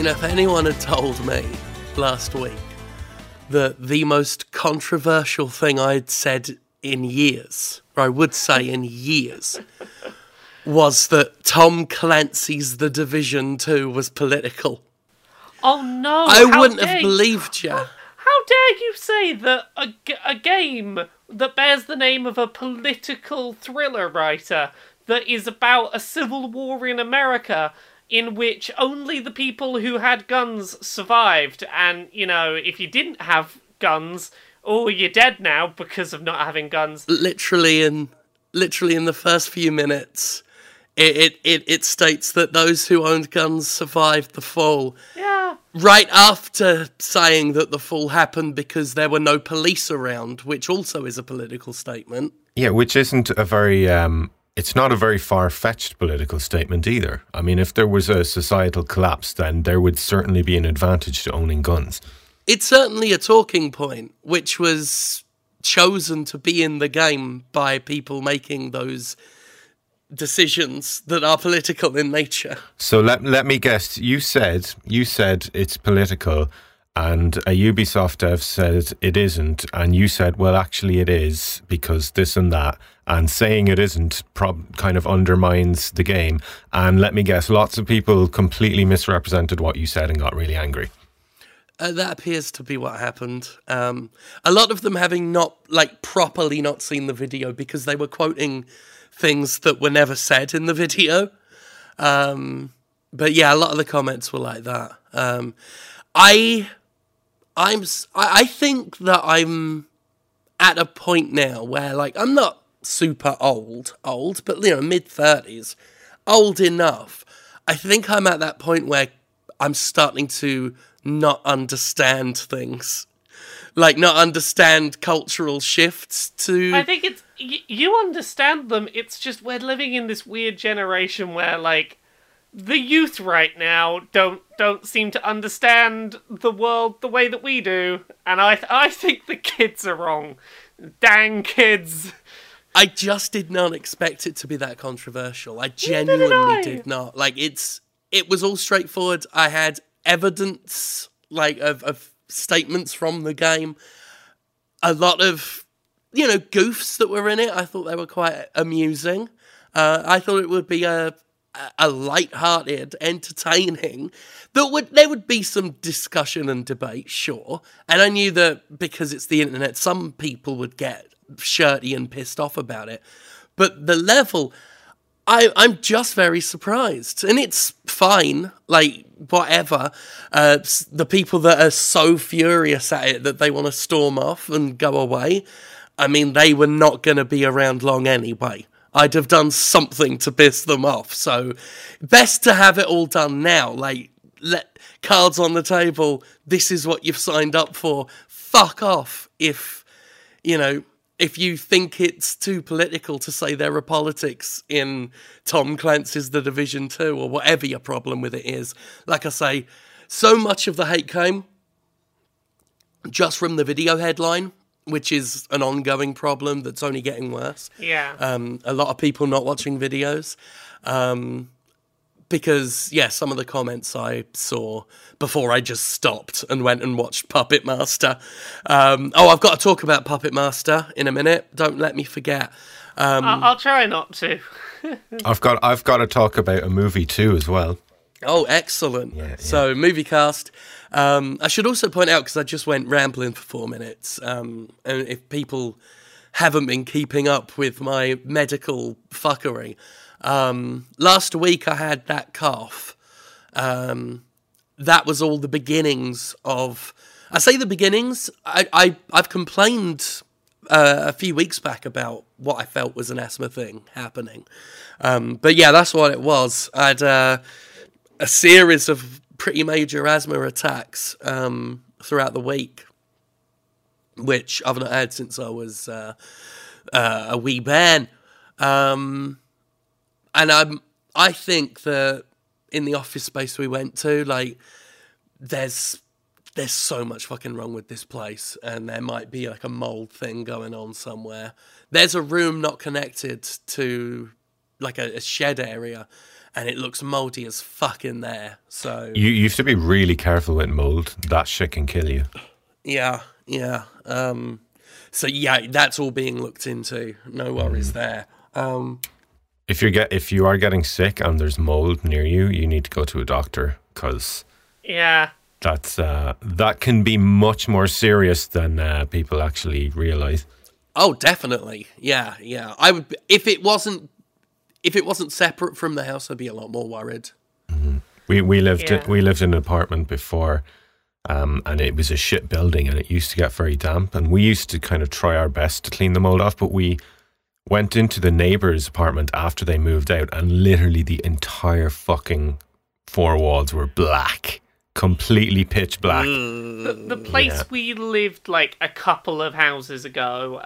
You know, if anyone had told me last week that the most controversial thing I'd said in years, or I would say in years, was that Tom Clancy's The Division 2 was political. Oh no! I wouldn't have believed you. How dare you say that a game that bears the name of a political thriller writer that is about a civil war in America in which only the people who had guns survived, and, you know, if you didn't have guns, oh, you're dead now because of not having guns. Literally in the first few minutes, it states that those who owned guns survived the fall. Yeah. Right after saying that the fall happened because there were no police around, which also is a political statement. Yeah, which isn't a very... It's not a very far-fetched political statement either. I mean, if there was a societal collapse, then there would certainly be an advantage to owning guns. It's certainly a talking point, which was chosen to be in the game by people making those decisions that are political in nature. So let me guess, you said it's political, and a Ubisoft dev said it isn't, and you said, well, actually it is, because this and that, and saying it isn't kind of undermines the game. And let me guess, lots of people completely misrepresented what you said and got really angry. That appears to be what happened. A lot of them having not properly seen the video, because they were quoting things that were never said in the video. But yeah, a lot of the comments were like that. I think that I'm at a point now where, like, I'm not super old, but, you know, mid-30s, old enough. I think I'm at that point where I'm starting to not understand things. Like, not understand cultural shifts to... I think it's... You understand them, it's just we're living in this weird generation where, like, the youth right now don't seem to understand the world the way that we do, and I think the kids are wrong. Dang kids. I just did not expect it to be that controversial. I genuinely did not. Like, it was all straightforward. I had evidence, like, of statements from the game. A lot of, you know, goofs that were in it. I thought they were quite amusing. I thought it would be a light-hearted, entertaining. There would be some discussion and debate, sure. And I knew that because it's the internet, some people would get shirty and pissed off about it. But the level, I'm just very surprised. And it's fine, like, whatever. The people that are so furious at it that they want to storm off and go away, I mean, they were not going to be around long anyway. I'd have done something to piss them off, so best to have it all done now. Like, let cards on the table, this is what you've signed up for. Fuck off if you think it's too political to say there are politics in Tom Clancy's The Division 2, or whatever your problem with it is. Like I say, so much of the hate came just from the video headline, which is an ongoing problem that's only getting worse. Yeah. A lot of people not watching videos. Because, yeah, some of the comments I saw before I just stopped and went and watched Puppet Master. I've got to talk about Puppet Master in a minute. Don't let me forget. I'll try not to. I've got to talk about a movie too as well. Oh, excellent. Yeah. So, movie cast. I should also point out, because I just went rambling for 4 minutes, and if people haven't been keeping up with my medical fuckery, last week I had that cough. That was all the beginnings of... I say the beginnings. I've complained a few weeks back about what I felt was an asthma thing happening. But yeah, that's what it was. I'd... a series of pretty major asthma attacks throughout the week, which I've not had since I was a wee man. And I think that in the office space we went to, like, there's so much fucking wrong with this place, and there might be, like, a mold thing going on somewhere. There's a room not connected to, like, a shed area, and it looks mouldy as fuck in there. So you have to be really careful with mold. That shit can kill you. Yeah. So yeah, that's all being looked into. No worries there. If you are getting sick and there's mold near you, you need to go to a doctor, because that's that can be much more serious than people actually realize. Oh, definitely. Yeah. I would, if it wasn't separate from the house, I'd be a lot more worried. Mm-hmm. We lived in an apartment before, and it was a shit building, and it used to get very damp, and we used to kind of try our best to clean the mold off, but we went into the neighbor's apartment after they moved out, and literally the entire fucking four walls were black. Completely pitch black. The place we lived, like, a couple of houses ago,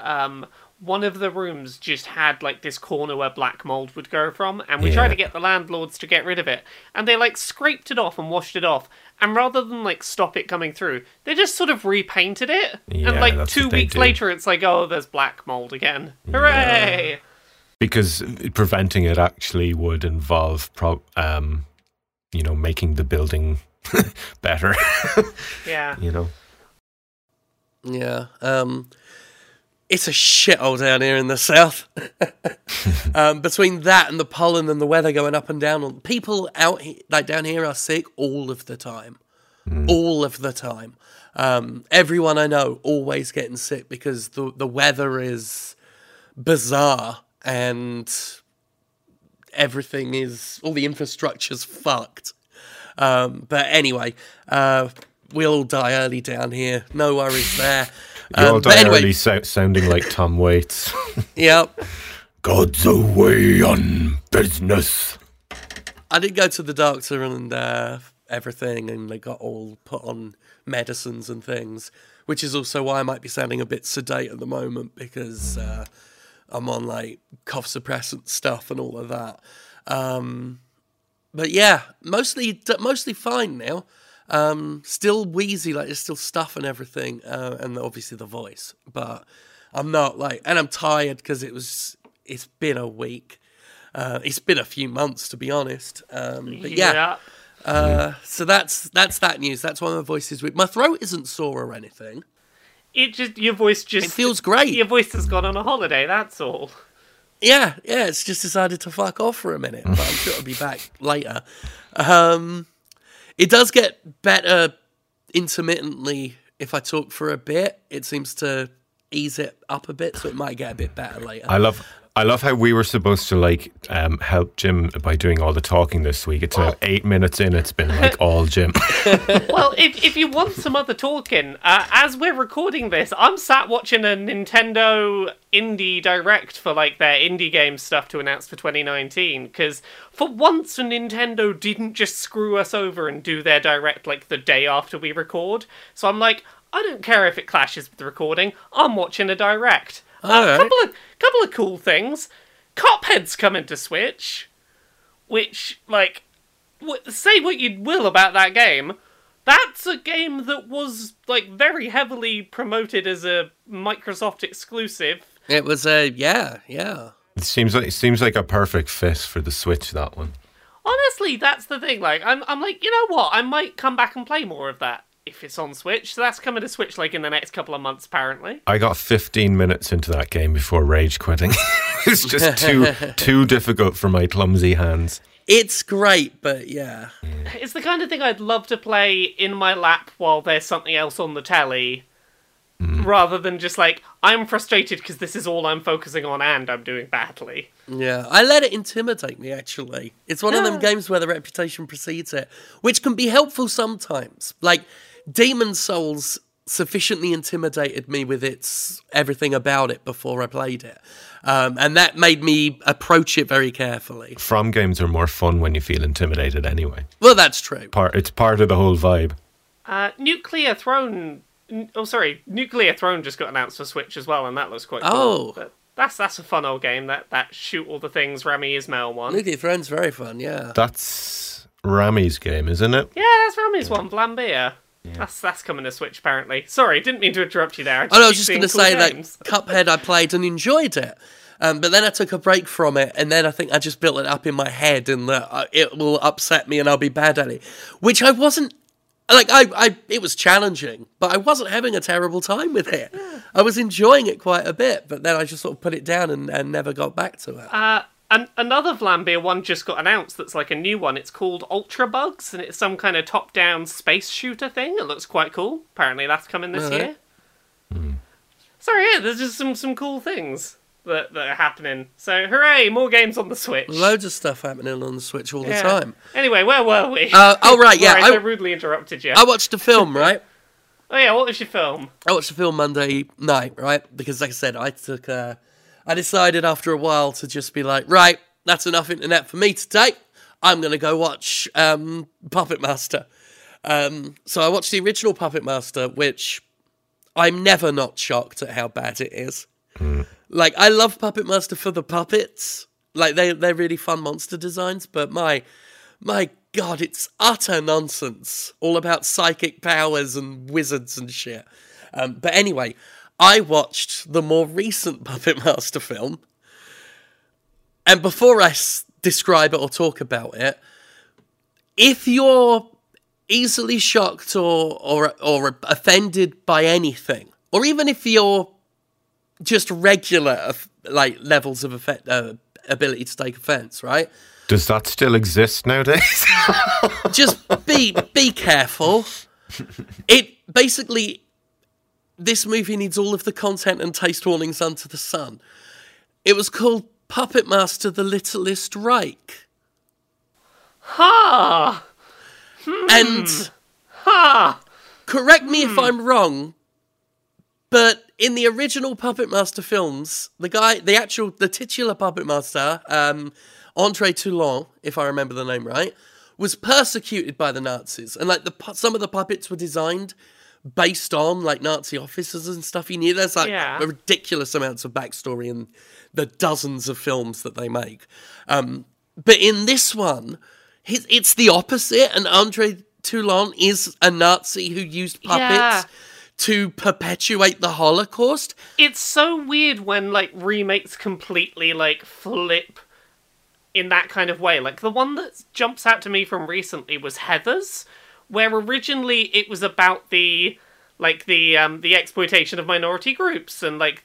one of the rooms just had, like, this corner where black mould would go from, and we tried to get the landlords to get rid of it, and they, like, scraped it off and washed it off, and rather than, like, stop it coming through, they just sort of repainted it, and, like, 2 weeks later it's like, oh, there's black mould again. Hooray! Yeah. Because preventing it actually would involve, making the building better. It's a shithole down here in the south. Between that and the pollen and the weather going up and down, people out here, like down here, are sick all of the time. Everyone I know always getting sick because the weather is bizarre and everything is, all the infrastructure's fucked. But anyway, we'll all die early down here. No worries there. You'll all die early, sounding like Tom Waits. Yep. God's away on business. I did go to the doctor and everything, and they got all put on medicines and things, which is also why I might be sounding a bit sedate at the moment, because I'm on, like, cough suppressant stuff and all of that. But yeah, mostly fine now. Still wheezy, like there's still stuff and everything, and obviously the voice. But I'm not like, and I'm tired because it's been a week. It's been a few months, to be honest. But yeah. So that's that news. That's why my voice is weak. My throat isn't sore or anything. Your voice just it feels great. Your voice has gone on a holiday. That's all. Yeah, it's just decided to fuck off for a minute, but I'm sure it'll be back later. It does get better intermittently if I talk for a bit. It seems to ease it up a bit, so it might get a bit better later. I love how we were supposed to, like, help Jim by doing all the talking this week. It's now 8 minutes in, it's been, like, all Jim. Well, if you want some other talking, as we're recording this, I'm sat watching a Nintendo Indie Direct for, like, their indie game stuff to announce for 2019, because for once Nintendo didn't just screw us over and do their Direct, like, the day after we record. So I'm like, I don't care if it clashes with the recording, I'm watching a Direct. Right. A couple of cool things. Cuphead's coming to Switch, which, like, say what you will about that game, that's a game that was, like, very heavily promoted as a Microsoft exclusive. It was . It seems like a perfect fit for the Switch, that one. Honestly, that's the thing. Like, I'm like, you know what? I might come back and play more of that. If it's on Switch, so that's coming to Switch, like, in the next couple of months, apparently. I got 15 minutes into that game before rage quitting. It's just too difficult for my clumsy hands. It's great, but yeah. It's the kind of thing I'd love to play in my lap while there's something else on the telly, rather than just, like, I'm frustrated because this is all I'm focusing on and I'm doing badly. Yeah, I let it intimidate me, actually. It's one of them games where the reputation precedes it, which can be helpful sometimes. Like, Demon Souls sufficiently intimidated me with its everything about it before I played it. And that made me approach it very carefully. From games are more fun when you feel intimidated anyway. Well, that's true. It's part of the whole vibe. Nuclear Throne just got announced for Switch as well, and that looks quite cool. But that's a fun old game, that shoot all the things Rami Ismail one. Nuclear Throne's very fun, yeah. That's Rami's game, isn't it? Yeah, that's Rami's one, Blambeer. Yeah. That's coming to Switch, apparently. Sorry, didn't mean to interrupt you there. I was just going to say that Cuphead I played and enjoyed it. But then I took a break from it, and then I think I just built it up in my head, and that it will upset me and I'll be bad at it, which I wasn't. Like, it was challenging, but I wasn't having a terrible time with it. Yeah. I was enjoying it quite a bit, but then I just sort of put it down and never got back to it. And another Vlambeer one just got announced that's like a new one. It's called Ultra Bugs, and it's some kind of top-down space shooter thing. It looks quite cool. Apparently that's coming this year. Mm. Sorry, yeah, there's just some cool things that are happening. So, hooray, more games on the Switch. Loads of stuff happening on the Switch all the time. Anyway, where were we? Oh, right, yeah. Right, I rudely interrupted you. I watched a film, right? Oh, yeah, what was your film? I watched a film Monday night, right? Because, like I said, I decided after a while to just be like, right, that's enough internet for me today. I'm going to go watch Puppet Master. So I watched the original Puppet Master, which I'm never not shocked at how bad it is. Like, I love Puppet Master for the puppets. Like, they're really fun monster designs, but my God, it's utter nonsense. All about psychic powers and wizards and shit. But anyway, I watched the more recent Puppet Master film. And before I describe it or talk about it, if you're easily shocked or offended by anything, or even if you're just regular, like, levels of ability to take offence, right? Does that still exist nowadays? Just be careful. It basically, this movie needs all of the content and taste warnings under the sun. It was called Puppet Master: The Littlest Reich. Ha! Hmm. And ha! Correct me if I'm wrong, but in the original Puppet Master films, the titular Puppet Master, André Toulon, if I remember the name right, was persecuted by the Nazis. And like some of the puppets were designed based on like Nazi officers and stuff. You knew there's like ridiculous amounts of backstory in the dozens of films that they make. But in this one, it's the opposite. And André Toulon is a Nazi who used puppets to perpetuate the Holocaust. It's so weird when, like, remakes completely, like, flip in that kind of way. Like, the one that jumps out to me from recently was Heathers, where originally it was about the exploitation of minority groups and, like,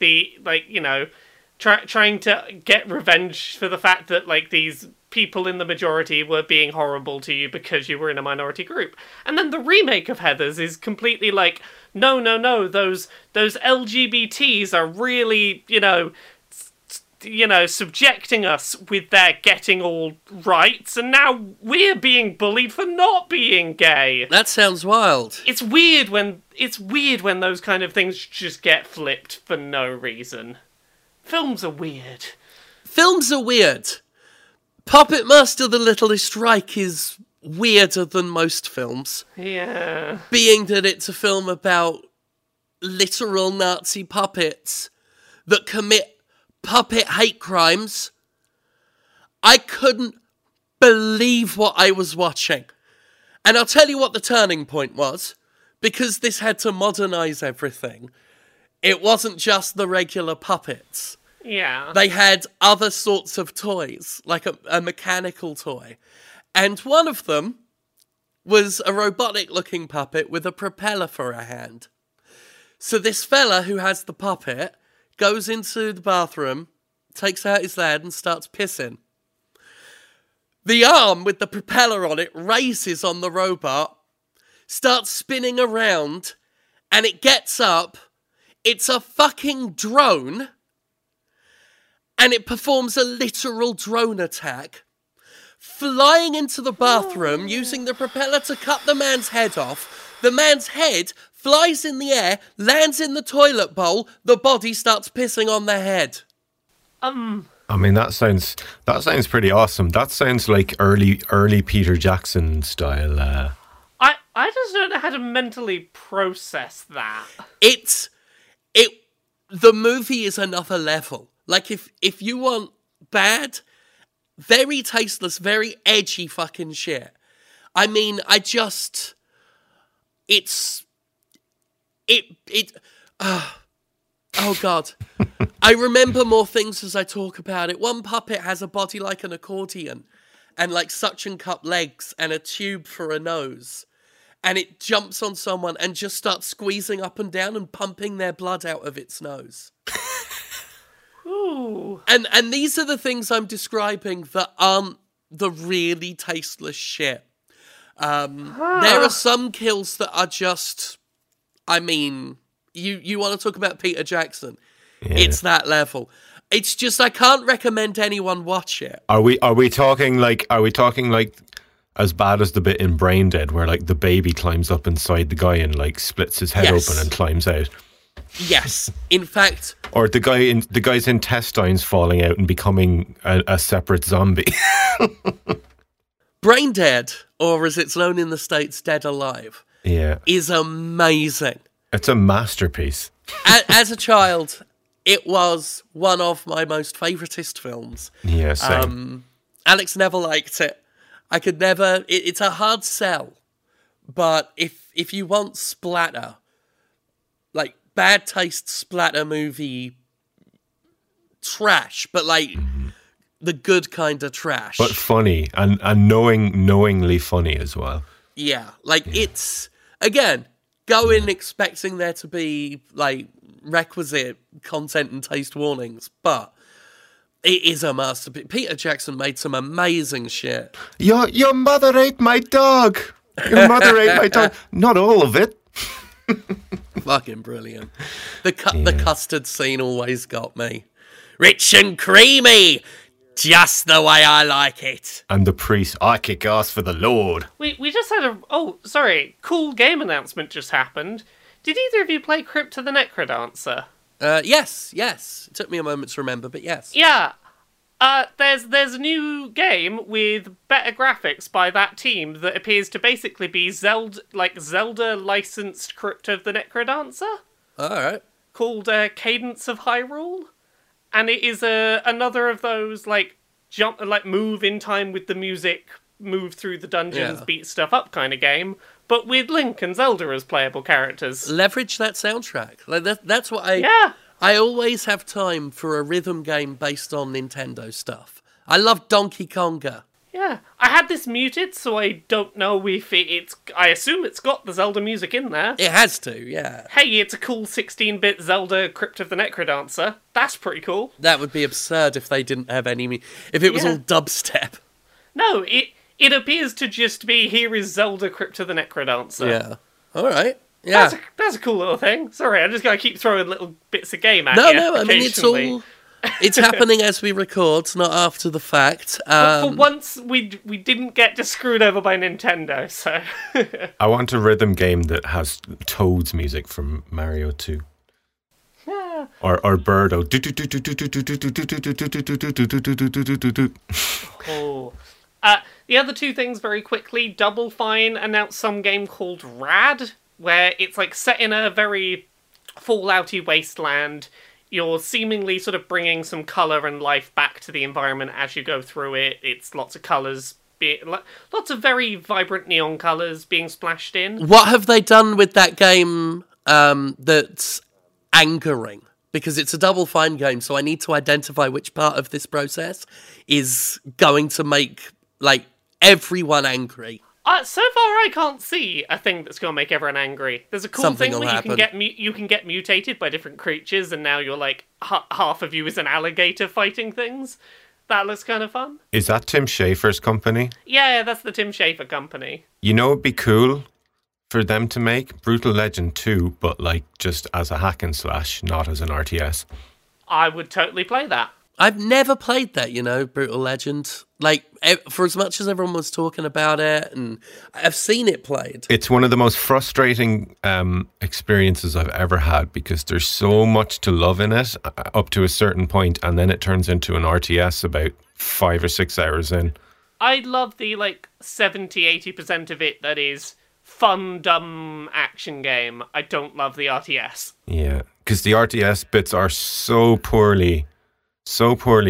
trying to get revenge for the fact that, like, these people in the majority were being horrible to you because you were in a minority group. And then the remake of Heathers is completely like, no, those LGBTs are really, subjecting us with their getting all rights, and now we're being bullied for not being gay. That sounds wild. It's weird when those kind of things just get flipped for no reason. Films are weird. Puppet Master: The Littlest Reich is weirder than most films. Yeah. Being that it's a film about literal Nazi puppets that commit puppet hate crimes. I couldn't believe what I was watching. And I'll tell you what the turning point was. Because this had to modernise everything. It wasn't just the regular puppets. Yeah. They had other sorts of toys, like a mechanical toy. And one of them was a robotic-looking puppet with a propeller for a hand. So this fella who has the puppet goes into the bathroom, takes out his lad and starts pissing. The arm with the propeller on it raises on the robot, starts spinning around, and it gets up. It's a fucking drone. And it performs a literal drone attack, flying into the bathroom, using the propeller to cut the man's head off. The man's head flies in the air, lands in the toilet bowl, the body starts pissing on the head. I mean, that sounds pretty awesome. That sounds like early Peter Jackson style. I just don't know how to mentally process that. The movie is another level. Like, if you want bad, very tasteless, very edgy fucking shit. I mean, I just... It's... It... It... Oh, God. I remember more things as I talk about it. One puppet has a body like an accordion and like suction cup legs and a tube for a nose. And it jumps on someone and just starts squeezing up and down and pumping their blood out of its nose. Ooh. And these are the things I'm describing that aren't the really tasteless shit. There are some kills that are just... I mean... You want to talk about Peter Jackson? Yeah. It's that level. It's just I can't recommend anyone watch it. Are we talking like as bad as the bit in Braindead where like the baby climbs up inside the guy and like splits his head open and climbs out? Yes, in fact. Or the guy's intestines falling out and becoming a separate zombie. Braindead, or as it's known in the States, Dead Alive. Yeah, is amazing. It's a masterpiece. As a child, it was one of my most favouritist films. Yeah, same. Alex never liked it. I could never... It's a hard sell. But if you want splatter, like bad taste splatter movie trash, but like the good kind of trash. But funny and knowingly funny as well. Yeah, it's... Again... Go in expecting there to be, like, requisite content and taste warnings, but it is a masterpiece. Peter Jackson made some amazing shit. Your mother ate my dog. Your mother ate my dog. Not all of it. Fucking brilliant. The custard scene always got me. Rich and creamy. Just the way I like it. And the priest, I kick ass for the Lord. We just had cool game announcement just happened. Did either of you play Crypt of the Necrodancer? Yes. It took me a moment to remember, but yes. Yeah. There's a new game with better graphics by that team that appears to basically be Zelda licensed Crypt of the Necrodancer. All right. Called Cadence of Hyrule. And it is another of those, like, jump, like move in time with the music, move through the dungeons, beat stuff up kind of game, but with Link and Zelda as playable characters. Leverage that soundtrack. Like that's what I... Yeah. I always have time for a rhythm game based on Nintendo stuff. I love Donkey Konga. Yeah. I had this muted, so I don't know if it's... I assume it's got the Zelda music in there. It has to, yeah. Hey, it's a cool 16-bit Zelda Crypt of the Necrodancer. That's pretty cool. That would be absurd if they didn't have any... If it was all dubstep. No, it appears to just be, here is Zelda Crypt of the Necrodancer. Yeah. All right. Yeah. That's a cool little thing. Sorry, I'm just going to keep throwing little bits of game at you. No, I mean, it's all... It's happening as we record, not after the fact. But for once, we didn't get just screwed over by Nintendo, so... I want a rhythm game that has Toad's music from Mario 2. Yeah. Or Birdo. Oh. The other two things, very quickly. Double Fine announced some game called Rad, where it's like set in a very Fallout-y wasteland... You're seemingly sort of bringing some colour and life back to the environment as you go through it. It's lots of colours, lots of very vibrant neon colours being splashed in. What have they done with that game that's angering? Because it's a Double Fine game, so I need to identify which part of this process is going to make, like, everyone angry. So far, I can't see a thing that's going to make everyone angry. There's a cool thing where you can get mutated by different creatures, and now you're like half of you is an alligator fighting things. That looks kind of fun. Is that Tim Schafer's company? Yeah, that's the Tim Schafer company. You know, it'd be cool for them to make Brutal Legend 2, but like just as a hack and slash, not as an RTS. I would totally play that. I've never played that, you know, Brutal Legend. Like, for as much as everyone was talking about it, and I've seen it played. It's one of the most frustrating experiences I've ever had, because there's so much to love in it up to a certain point, and then it turns into an RTS about 5 or 6 hours in. I love the, like, 70-80% of it that is fun, dumb action game. I don't love the RTS. Yeah, because the RTS bits are so poorly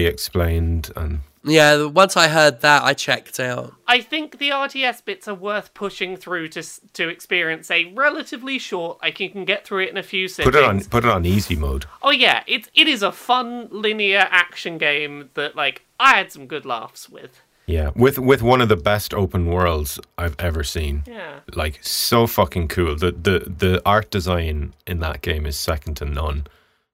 explained and Yeah, once I heard that, I checked out. I think the RTS bits are worth pushing through to experience a relatively short. I can get through it in a few seconds. Put it on easy mode. Oh yeah, it is a fun linear action game that like I had some good laughs with. Yeah, with one of the best open worlds I've ever seen. Yeah, like so fucking cool. The art design in that game is second to none.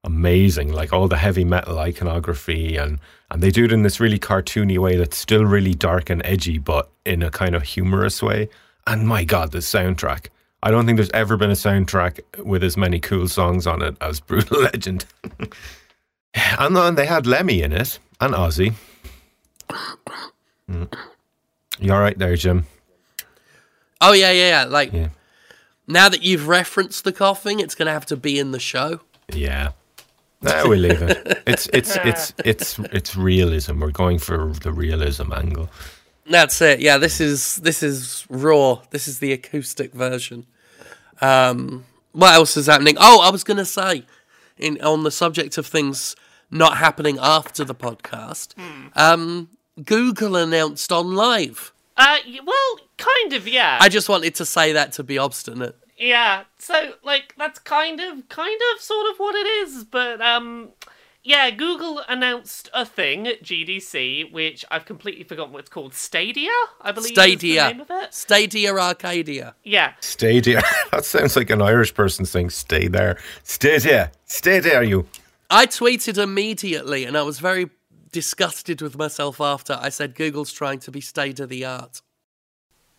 Amazing, like all the heavy metal iconography, and they do it in this really cartoony way that's still really dark and edgy, but in a kind of humorous way. And my God, the soundtrack. I don't think there's ever been a soundtrack with as many cool songs on it as Brutal Legend. And then they had Lemmy in it, and Ozzy. You all right there, Jim? Oh, yeah. Like, yeah. Now that you've referenced the coughing, it's going to have to be in the show. Yeah. No, we leave it. It's realism. We're going for the realism angle. That's it. Yeah, this is raw. This is the acoustic version. What else is happening? Oh, I was going to say, on the subject of things not happening after the podcast, Google announced on Live. Well, kind of, yeah. I just wanted to say that to be obstinate. Yeah, so, like, that's kind of, sort of what it is, but, yeah, Google announced a thing at GDC, which I've completely forgotten what it's called, Stadia, I believe Stadia. Is the name of it. Stadia Arcadia. Yeah. Stadia. That sounds like an Irish person saying, stay there. Stay there. Stay there, you. I tweeted immediately, and I was very disgusted with myself after. I said, Google's trying to be state-of-the-art.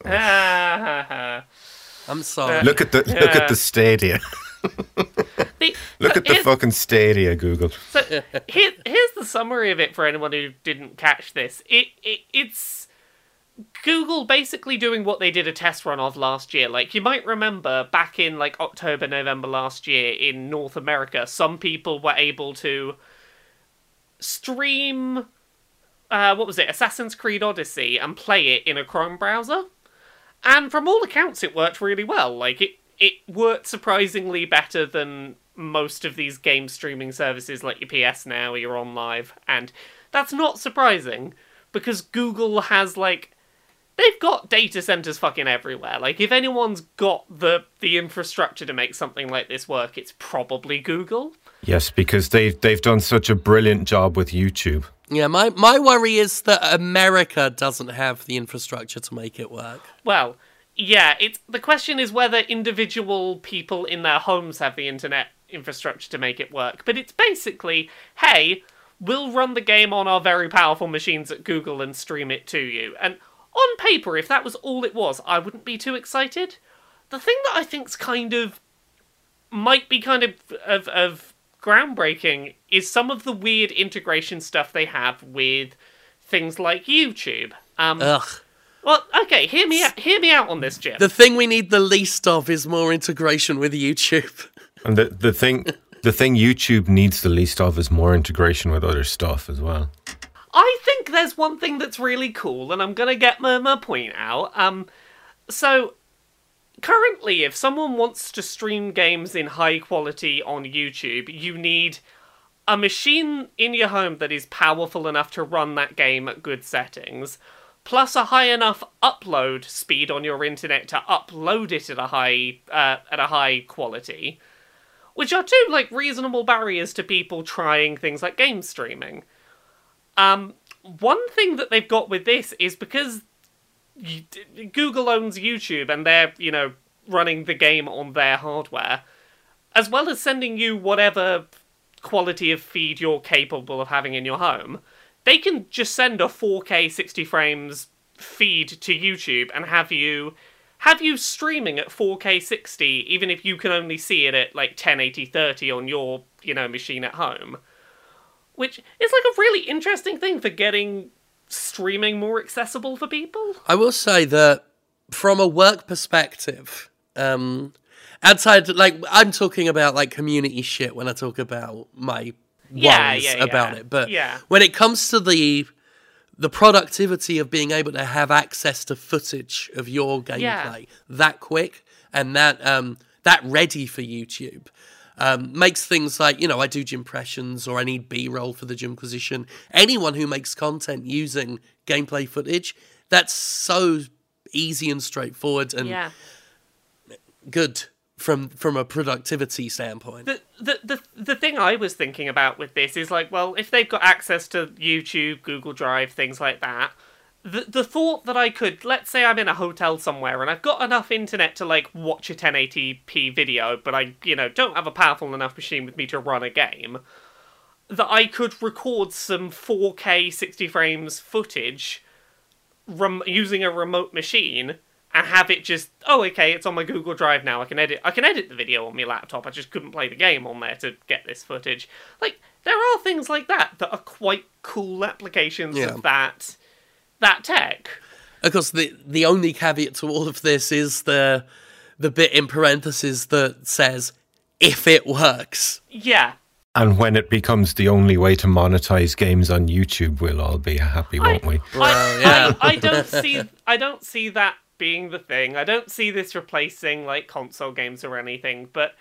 Oh. I'm sorry. Look at the Stadia. Look at the fucking Stadia, Google. So here's the summary of it for anyone who didn't catch this. It's Google basically doing what they did a test run of last year. Like, you might remember back in like October, November last year in North America, some people were able to stream Assassin's Creed Odyssey and play it in a Chrome browser. And from all accounts, it worked really well. Like, it worked surprisingly better than most of these game streaming services like your PS Now or your On Live. And that's not surprising, because Google has, like... They've got data centers fucking everywhere. Like, if anyone's got the infrastructure to make something like this work, it's probably Google. Yes, because they've done such a brilliant job with YouTube. Yeah, my worry is that America doesn't have the infrastructure to make it work. Well, yeah, the question is whether individual people in their homes have the internet infrastructure to make it work. But it's basically, hey, we'll run the game on our very powerful machines at Google and stream it to you. And on paper, if that was all it was, I wouldn't be too excited. The thing that I think's might be kind of groundbreaking is some of the weird integration stuff they have with things like YouTube. Ugh. Well, okay, hear me out on this, Jim. The thing we need the least of is more integration with YouTube. And the thing YouTube needs the least of is more integration with other stuff as well. I think there's one thing that's really cool, and I'm going to get my point out. So... Currently, if someone wants to stream games in high quality on YouTube, you need a machine in your home that is powerful enough to run that game at good settings, plus a high enough upload speed on your internet to upload it at a high quality, which are two like reasonable barriers to people trying things like game streaming. One thing that they've got with this is because Google owns YouTube and they're, you know, running the game on their hardware, as well as sending you whatever quality of feed you're capable of having in your home. They can just send a 4K 60 frames feed to YouTube and have you streaming at 4K 60, even if you can only see it at like 1080x30 on your, you know, machine at home. Which is like a really interesting thing for getting streaming more accessible for people. I will say that from a work perspective, outside, like, I'm talking about like community shit when I talk about my worries about it. But when it comes to the productivity of being able to have access to footage of your gameplay that quick and that ready for YouTube, makes things like, you know, I do gympressions or I need B-roll for the Gymquisition. Anyone who makes content using gameplay footage, that's so easy and straightforward and good from a productivity standpoint. The thing I was thinking about with this is like, well, if they've got access to YouTube, Google Drive, things like that, the thought that I could, let's say I'm in a hotel somewhere and I've got enough internet to, like, watch a 1080p video, but I, you know, don't have a powerful enough machine with me to run a game, that I could record some 4K 60 frames footage using a remote machine and have it just, oh, okay, it's on my Google Drive now, I can edit the video on my laptop, I just couldn't play the game on there to get this footage. Like, there are things like that that are quite cool applications of that tech. Of course, the only caveat to all of this is the bit in parentheses that says, if it works. Yeah. And when it becomes the only way to monetize games on YouTube, we'll all be happy, won't we? Well, yeah. I don't see that being the thing. I don't see this replacing, like, console games or anything, but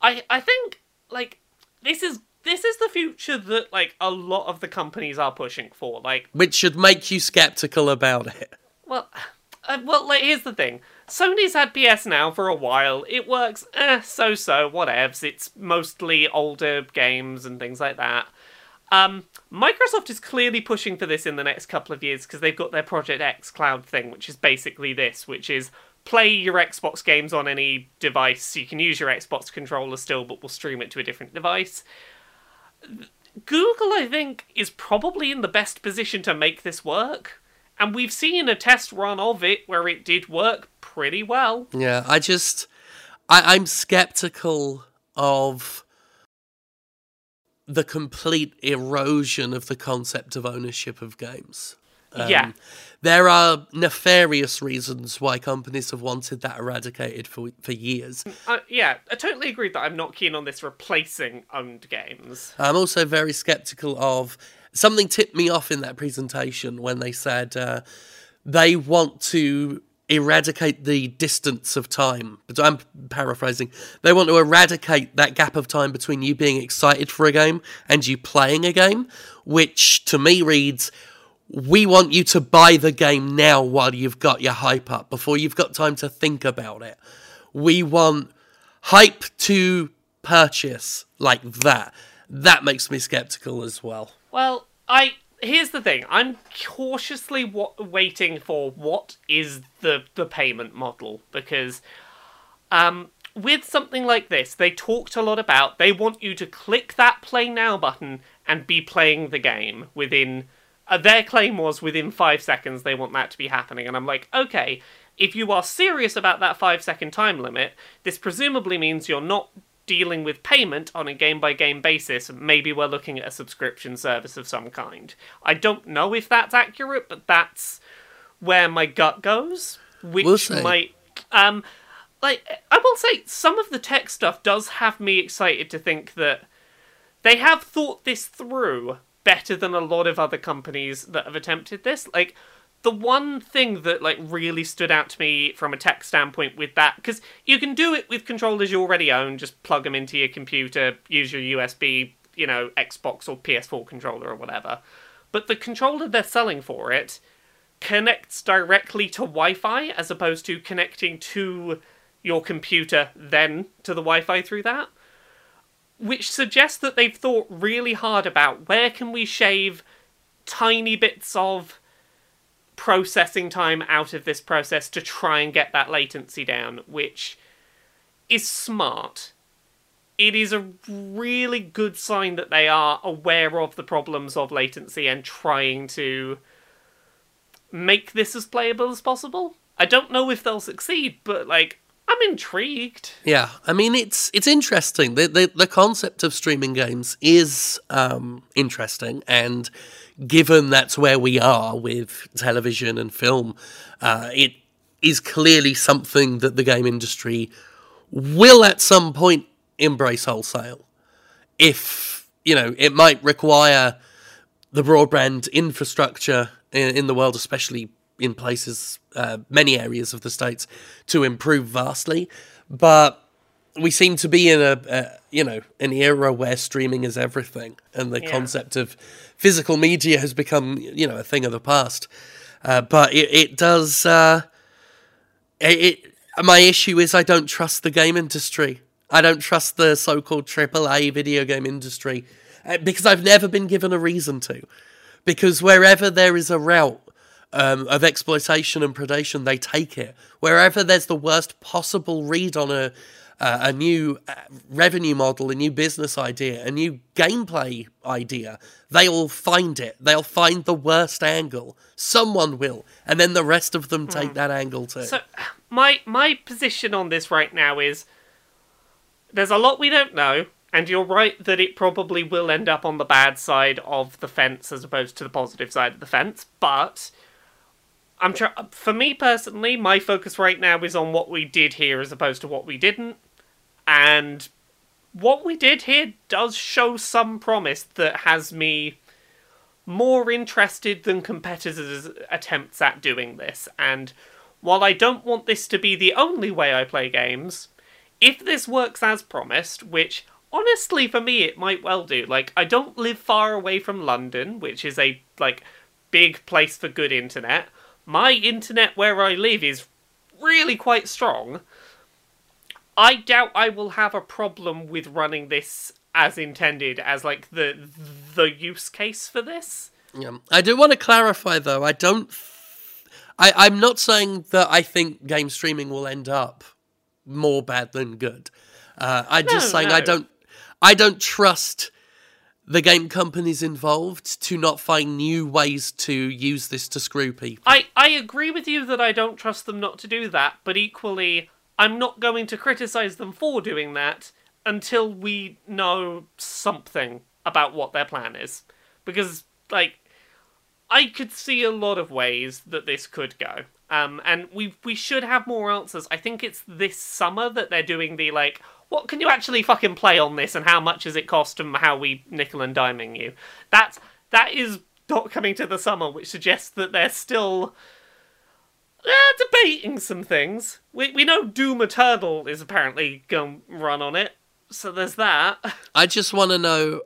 I think, like, this is the future that, like, a lot of the companies are pushing for, like, which should make you skeptical about it. Well, like, here's the thing. Sony's had PS Now for a while. It works so-so, whatevs. It's mostly older games and things like that. Microsoft is clearly pushing for this in the next couple of years because they've got their Project X Cloud thing, which is basically this, which is play your Xbox games on any device. So you can use your Xbox controller still, but we'll stream it to a different device. Google, I think, is probably in the best position to make this work. And we've seen a test run of it where it did work pretty well. Yeah, I'm skeptical of the complete erosion of the concept of ownership of games. There are nefarious reasons why companies have wanted that eradicated for years. I totally agree that I'm not keen on this replacing owned games. I'm also very skeptical of... Something tipped me off in that presentation when they said they want to eradicate the distance of time. I'm paraphrasing. They want to eradicate that gap of time between you being excited for a game and you playing a game, which to me reads, we want you to buy the game now while you've got your hype up, before you've got time to think about it. We want hype to purchase like that. That makes me skeptical as well. Well, here's the thing. I'm cautiously waiting for what is the payment model, because with something like this, they talked a lot about they want you to click that play now button and be playing the game within... their claim was within 5 seconds they want that to be happening. And I'm like, okay, if you are serious about that 5-second time limit, this presumably means you're not... dealing with payment on a game-by-game basis. Maybe we're looking at a subscription service of some kind. I don't know if that's accurate, but that's where my gut goes, which might... I will say, some of the tech stuff does have me excited to think that they have thought this through better than a lot of other companies that have attempted this. Like, the one thing that, like, really stood out to me from a tech standpoint with that, because you can do it with controllers you already own, just plug them into your computer, use your USB, you know, Xbox or PS4 controller or whatever. But the controller they're selling for it connects directly to Wi-Fi as opposed to connecting to your computer, then to the Wi-Fi through that, which suggests that they've thought really hard about where can we shave tiny bits of processing time out of this process to try and get that latency down, which is smart. It is a really good sign that they are aware of the problems of latency and trying to make this as playable as possible. I don't know if they'll succeed, but, like, I'm intrigued. Yeah, I mean, it's interesting. The concept of streaming games is interesting, and given that's where we are with television and film, it is clearly something that the game industry will at some point embrace wholesale. If, you know, it might require the broadband infrastructure in the world, especially in places, many areas of the States, to improve vastly. But we seem to be in an era where streaming is everything, and the concept of physical media has become, a thing of the past. But it does. My issue is I don't trust the game industry. I don't trust the so-called AAA video game industry because I've never been given a reason to. Because wherever there is a route of exploitation and predation, they take it. Wherever there's the worst possible read on a new revenue model, a new business idea, a new gameplay idea, they'll find it. They'll find the worst angle. Someone will. And then the rest of them take that angle too. So my position on this right now is there's a lot we don't know, and you're right that it probably will end up on the bad side of the fence as opposed to the positive side of the fence, but for me personally, my focus right now is on what we did here as opposed to what we didn't. And what we did here does show some promise that has me more interested than competitors' attempts at doing this. And while I don't want this to be the only way I play games, if this works as promised, which honestly for me it might well do. Like, I don't live far away from London, which is a big place for good internet. My internet where I live is really quite strong. I doubt I will have a problem with running this as intended, as the use case for this. Yeah, I do want to clarify though. I'm not saying that I think game streaming will end up more bad than good. I don't trust the game companies involved to not find new ways to use this to screw people. I agree with you that I don't trust them not to do that, but equally, I'm not going to criticise them for doing that until we know something about what their plan is. Because, I could see a lot of ways that this could go. And we should have more answers. I think it's this summer that they're doing the, what can you actually fucking play on this, and how much does it cost, and how we nickel and diming you? That is not coming to the summer, which suggests that they're still debating some things. We know Doom Eternal is apparently going to run on it, so there's that. I just want to know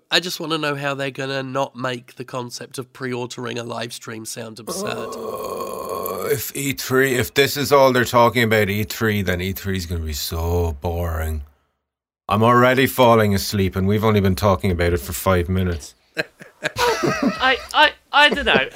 how they're going to not make the concept of pre-ordering a live stream sound absurd. If this is all they're talking about E3, then E3 is going to be so boring. I'm already falling asleep, and we've only been talking about it for 5 minutes. I don't know.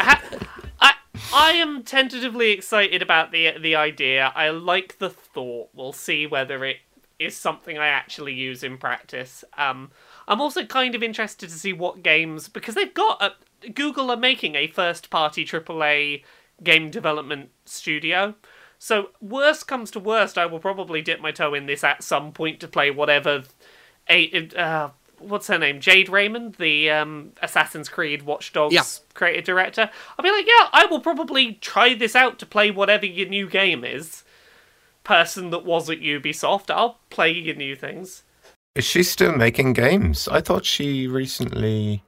I am tentatively excited about the idea. I like the thought. We'll see whether it is something I actually use in practice. I'm also kind of interested to see what games, because they've got Google are making a first-party AAA game development studio. So, worst comes to worst, I will probably dip my toe in this at some point to play whatever... what's her name? Jade Raymond, the Assassin's Creed Watch Dogs creative director. I'll be I will probably try this out to play whatever your new game is. Person that was at Ubisoft, I'll play your new things. Is she still making games? I thought she recently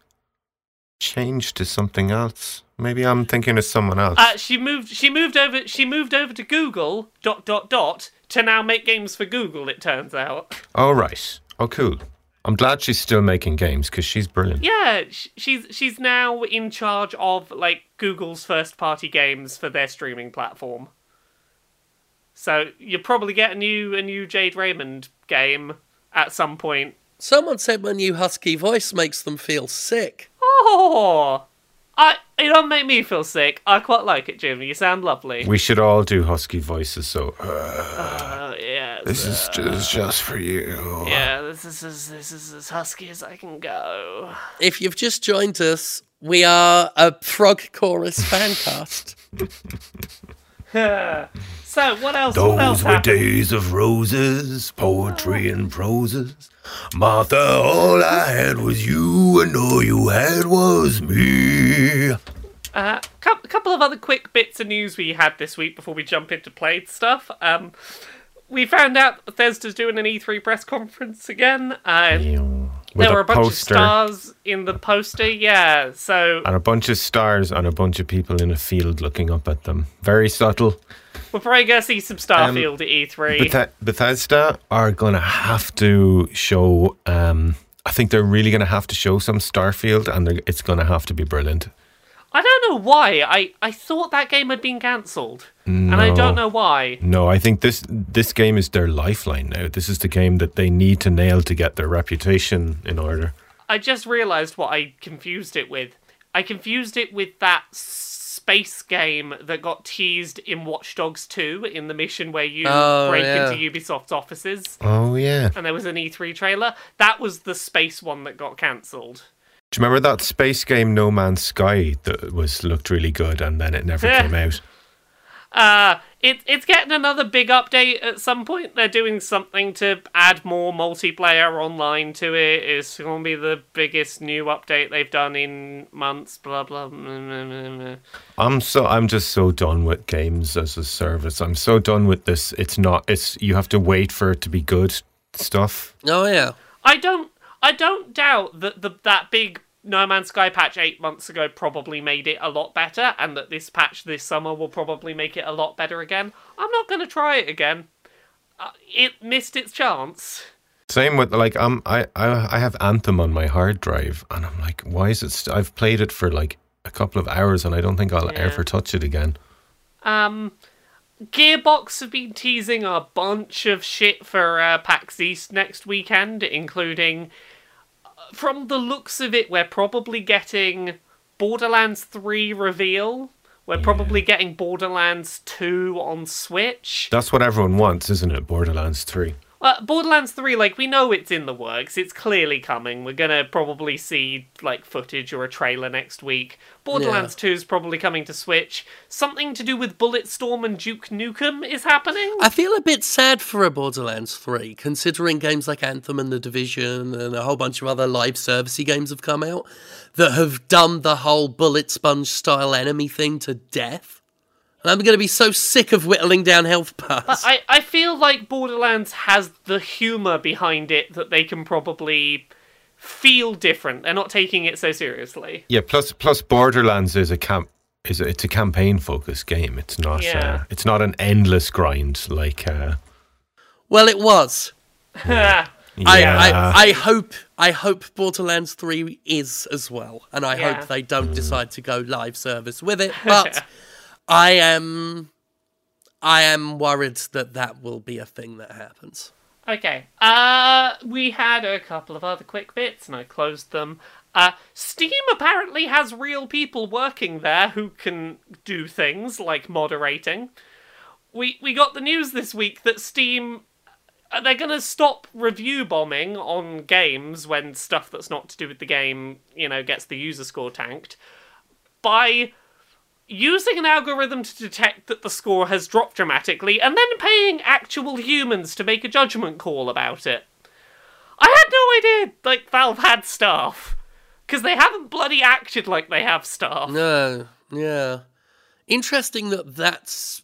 changed to something else. Maybe I'm thinking of someone else. She moved over to Google, ... to now make games for Google, it turns out. Oh, right. Oh, cool. I'm glad she's still making games, because she's brilliant. Yeah, she's now in charge of, Google's first-party games for their streaming platform. So you'll probably get a new Jade Raymond game at some point. Someone said my new husky voice makes them feel sick. Oh! It don't make me feel sick. I quite like it, Jim. You sound lovely. We should all do husky voices, so... This is just for you. Yeah, this is as husky as I can go. If you've just joined us, we are a Frog Chorus fancast. So, what else? Those were days of roses, poetry and proses. Martha, all I had was you, and all you had was me. A couple of other quick bits of news we had this week before we jump into played stuff. We found out Bethesda's doing an E3 press conference again. There were a bunch of stars in the poster, yeah. So and a bunch of stars and a bunch of people in a field looking up at them. Very subtle. We're probably going to see some Starfield at E3. Bethesda are going to have to show... I think they're really going to have to show some Starfield, and it's going to have to be brilliant. I don't know why. I thought that game had been cancelled. No. And I don't know why. No, I think this game is their lifeline now. This is the game that they need to nail to get their reputation in order. I just realised what I confused it with. I confused it with that space game that got teased in Watch Dogs 2 in the mission where you break into Ubisoft's offices. Oh, yeah. And there was an E3 trailer. That was the space one that got cancelled. Do you remember that space game No Man's Sky that looked really good and then it never came out? It's getting another big update at some point. They're doing something to add more multiplayer online to it. It's going to be the biggest new update they've done in months, blah, blah, blah, blah, blah. I'm just so done with games as a service. I'm so done with this. You have to wait for it to be good stuff. Oh, yeah. I don't doubt that that big No Man's Sky patch 8 months ago probably made it a lot better, and that this patch this summer will probably make it a lot better again. I'm not going to try it again. It missed its chance. Same with, like, I have Anthem on my hard drive, and I'm like, why is it... I've played it for, like, a couple of hours, and I don't think I'll ever touch it again. Gearbox have been teasing a bunch of shit for PAX East next weekend, including... From the looks of it, we're probably getting Borderlands 3 reveal. We're probably getting Borderlands 2 on Switch. That's what everyone wants, isn't it? Borderlands 3. Well, Borderlands 3, like, we know it's in the works. It's clearly coming. We're going to probably see, like, footage or a trailer next week. Borderlands 2 is probably coming to Switch. Something to do with Bulletstorm and Duke Nukem is happening. I feel a bit sad for a Borderlands 3, considering games like Anthem and The Division and a whole bunch of other live servicey games have come out that have done the whole bullet sponge-style enemy thing to death. I'm going to be so sick of whittling down health bars. But I feel like Borderlands has the humour behind it that they can probably feel different. They're not taking it so seriously. Yeah, plus Borderlands is it's a campaign-focused game. It's not it's not an endless grind like... Well, it was. Yeah. I hope Borderlands 3 is as well, and I hope they don't decide to go live service with it, but... I am worried that will be a thing that happens. Okay. We had a couple of other quick bits, and I closed them. Steam apparently has real people working there who can do things like moderating. We got the news this week that Steam... They're going to stop review bombing on games when stuff that's not to do with the game, you know, gets the user score tanked by... using an algorithm to detect that the score has dropped dramatically and then paying actual humans to make a judgment call about it. I had no idea, like, Valve had staff. Because they haven't bloody acted like they have staff. No, yeah. Interesting that's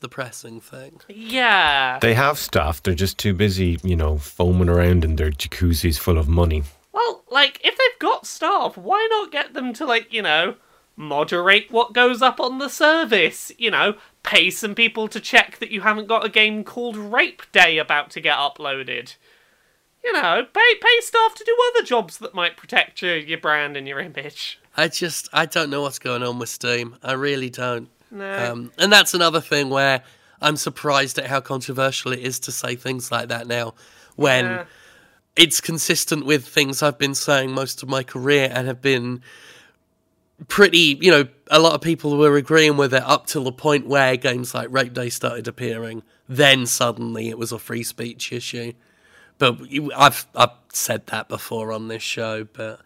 the pressing thing. Yeah. They have staff, they're just too busy, you know, foaming around in their jacuzzis full of money. Well, like, if they've got staff, why not get them to, like, you know... moderate what goes up on the service, you know, pay some people to check that you haven't got a game called Rape Day about to get uploaded. You know, pay staff to do other jobs that might protect your brand and your image. I don't know what's going on with Steam. I really don't. No. And that's another thing where I'm surprised at how controversial it is to say things like that now, when it's consistent with things I've been saying most of my career and have been... pretty, you know, a lot of people were agreeing with it up till the point where games like Rape Day started appearing. Then suddenly it was a free speech issue. But I've said that before on this show, but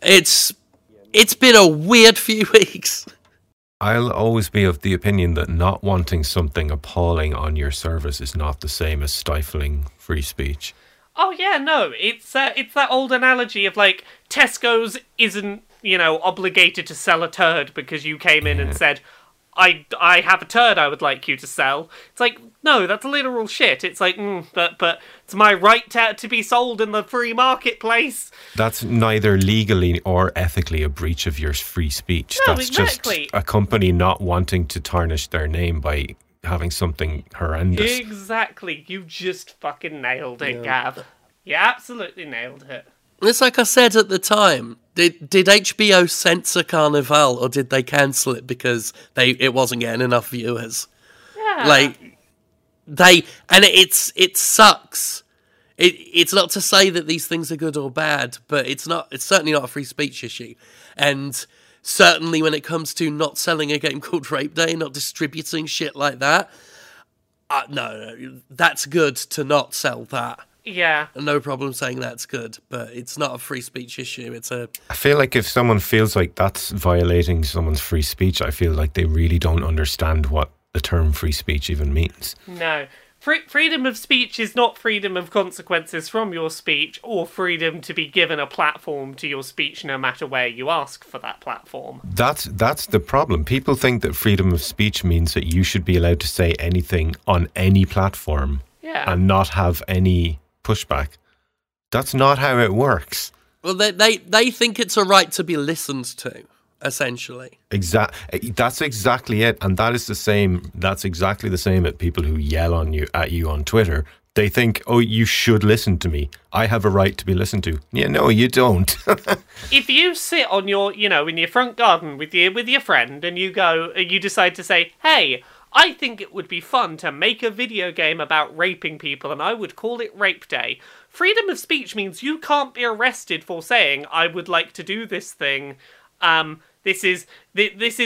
it's been a weird few weeks. I'll always be of the opinion that not wanting something appalling on your service is not the same as stifling free speech. Oh yeah, no, it's that old analogy of, like, Tesco's isn't, you know, obligated to sell a turd because you came in and said, I have a turd I would like you to sell. It's like, no, that's literal shit. It's like, but it's my right to be sold in the free marketplace. That's neither legally or ethically a breach of your free speech. No, that's exactly. Just a company not wanting to tarnish their name by having something horrendous. Exactly. You just fucking nailed it, yeah. Gav. You absolutely nailed it. It's like I said at the time. Did HBO censor Carnival, or did they cancel it because it wasn't getting enough viewers? Yeah. Like it sucks. It's not to say that these things are good or bad, but it's certainly not a free speech issue. And certainly when it comes to not selling a game called Rape Day, not distributing shit like that, no, that's good to not sell that. Yeah. No problem saying that's good, but it's not a free speech issue. I feel like if someone feels like that's violating someone's free speech, I feel like they really don't understand what the term free speech even means. No. Freedom of speech is not freedom of consequences from your speech, or freedom to be given a platform to your speech no matter where you ask for that platform. That's the problem. People think that freedom of speech means that you should be allowed to say anything on any platform and not have any pushback. That's not how it works. Well, they think it's a right to be listened to, essentially. That's exactly it, and that is the same. That's exactly the same at people who yell at you on Twitter. They think, oh, you should listen to me. I have a right to be listened to. Yeah, no, you don't. If you sit on your, in your front garden with your friend, and you decide to say, hey, I think it would be fun to make a video game about raping people, and I would call it Rape Day. Freedom of speech means you can't be arrested for saying, I would like to do this thing. This is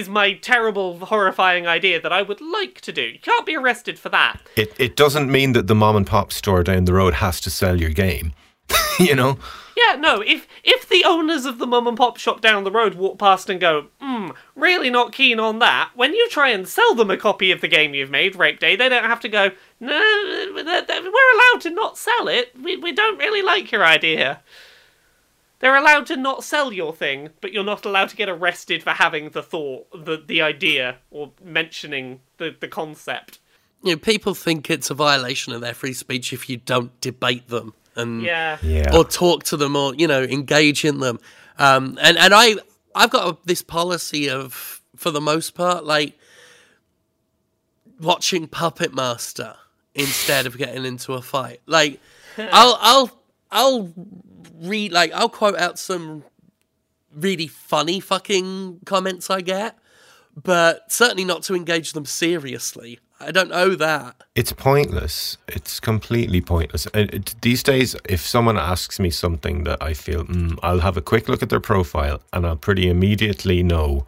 my terrible, horrifying idea that I would like to do. You can't be arrested for that. It doesn't mean that the mom and pop store down the road has to sell your game. Yeah, no, if the owners of the mum and pop shop down the road walk past and go, really not keen on that, when you try and sell them a copy of the game you've made, Rape Day, they don't have to go, no, we're allowed to not sell it, we don't really like your idea. They're allowed to not sell your thing, but you're not allowed to get arrested for having the thought, the idea, or mentioning the concept. People think it's a violation of their free speech if you don't debate them. And or talk to them, or engage in them, and I've got this policy of, for the most part, like watching Puppet Master instead of getting into a fight. Like I'll read, like I'll quote out some really funny fucking comments I get, but certainly not to engage them seriously. I don't know that. It's pointless. It's completely pointless. These days, if someone asks me something that I feel, I'll have a quick look at their profile and I'll pretty immediately know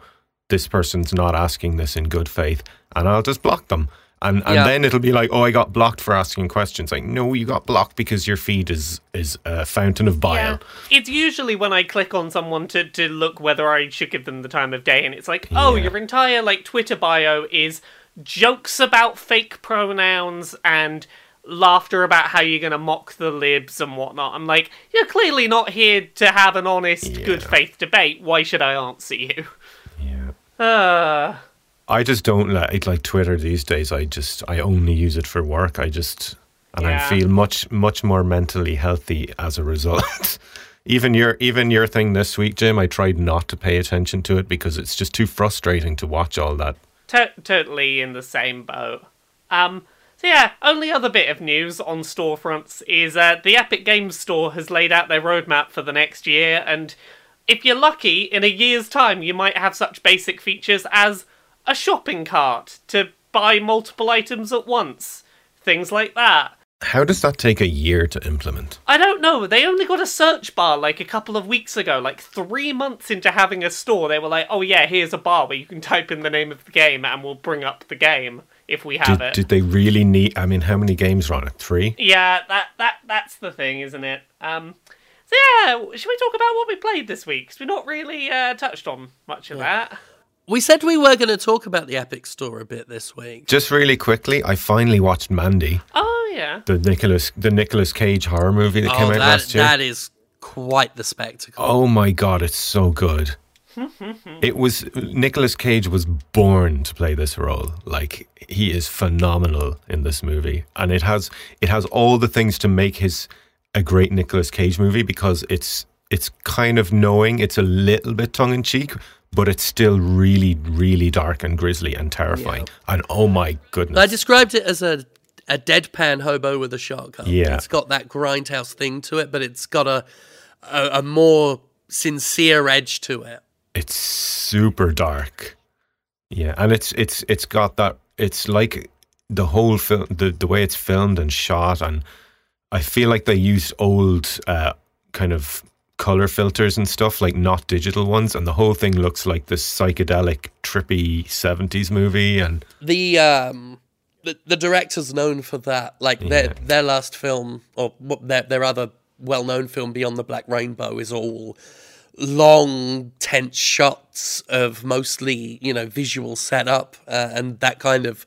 this person's not asking this in good faith, and I'll just block them. And then it'll be like, oh, I got blocked for asking questions. Like, no, you got blocked because your feed is a fountain of bile. Yeah. It's usually when I click on someone to look whether I should give them the time of day, and it's like, your entire Twitter bio is jokes about fake pronouns and laughter about how you're going to mock the libs and whatnot. I'm like, you're clearly not here to have an honest, good faith debate. Why should I answer you? Yeah. I just don't like Twitter these days. I only use it for work. I feel much more mentally healthy as a result. Even your thing this week, Jim, I tried not to pay attention to it because it's just too frustrating to watch all that. Totally in the same boat. Only other bit of news on storefronts is the Epic Games Store has laid out their roadmap for the next year, and if you're lucky, in a year's time you might have such basic features as a shopping cart to buy multiple items at once. Things like that. How does that take a year to implement? I don't know. They only got a search bar a couple of weeks ago. 3 months into having a store, they were like, oh yeah, here's a bar where you can type in the name of the game and we'll bring up the game if we have it. Did they really need... I mean, how many games are on it? 3? Yeah, that's the thing, isn't it? Should we talk about what we played this week? Because we're not really touched on much of that. We said we were going to talk about the Epic Store a bit this week. Just really quickly, I finally watched Mandy. Oh, yeah. The Nicolas Cage horror movie that came out last year. That is quite the spectacle. Oh, my God, it's so good. It was, Nicolas Cage was born to play this role. Like, he is phenomenal in this movie, and it has all the things to make a great Nicolas Cage movie, because it's kind of knowing, it's a little bit tongue in cheek, but it's still really, really dark and grisly and terrifying. Yeah. And oh my goodness, I described it as a deadpan hobo with a shotgun. Yeah, it's got that grindhouse thing to it, but it's got a more sincere edge to it. It's super dark, yeah, and it's got that. It's like the whole film, the way it's filmed and shot, and I feel like they used old kind of color filters and stuff, like not digital ones, and the whole thing looks like this psychedelic, trippy 70s movie. And the director's known for that. Like their last film, or their other well-known film, Beyond the Black Rainbow, is all long, tense shots of mostly, visual setup and that kind of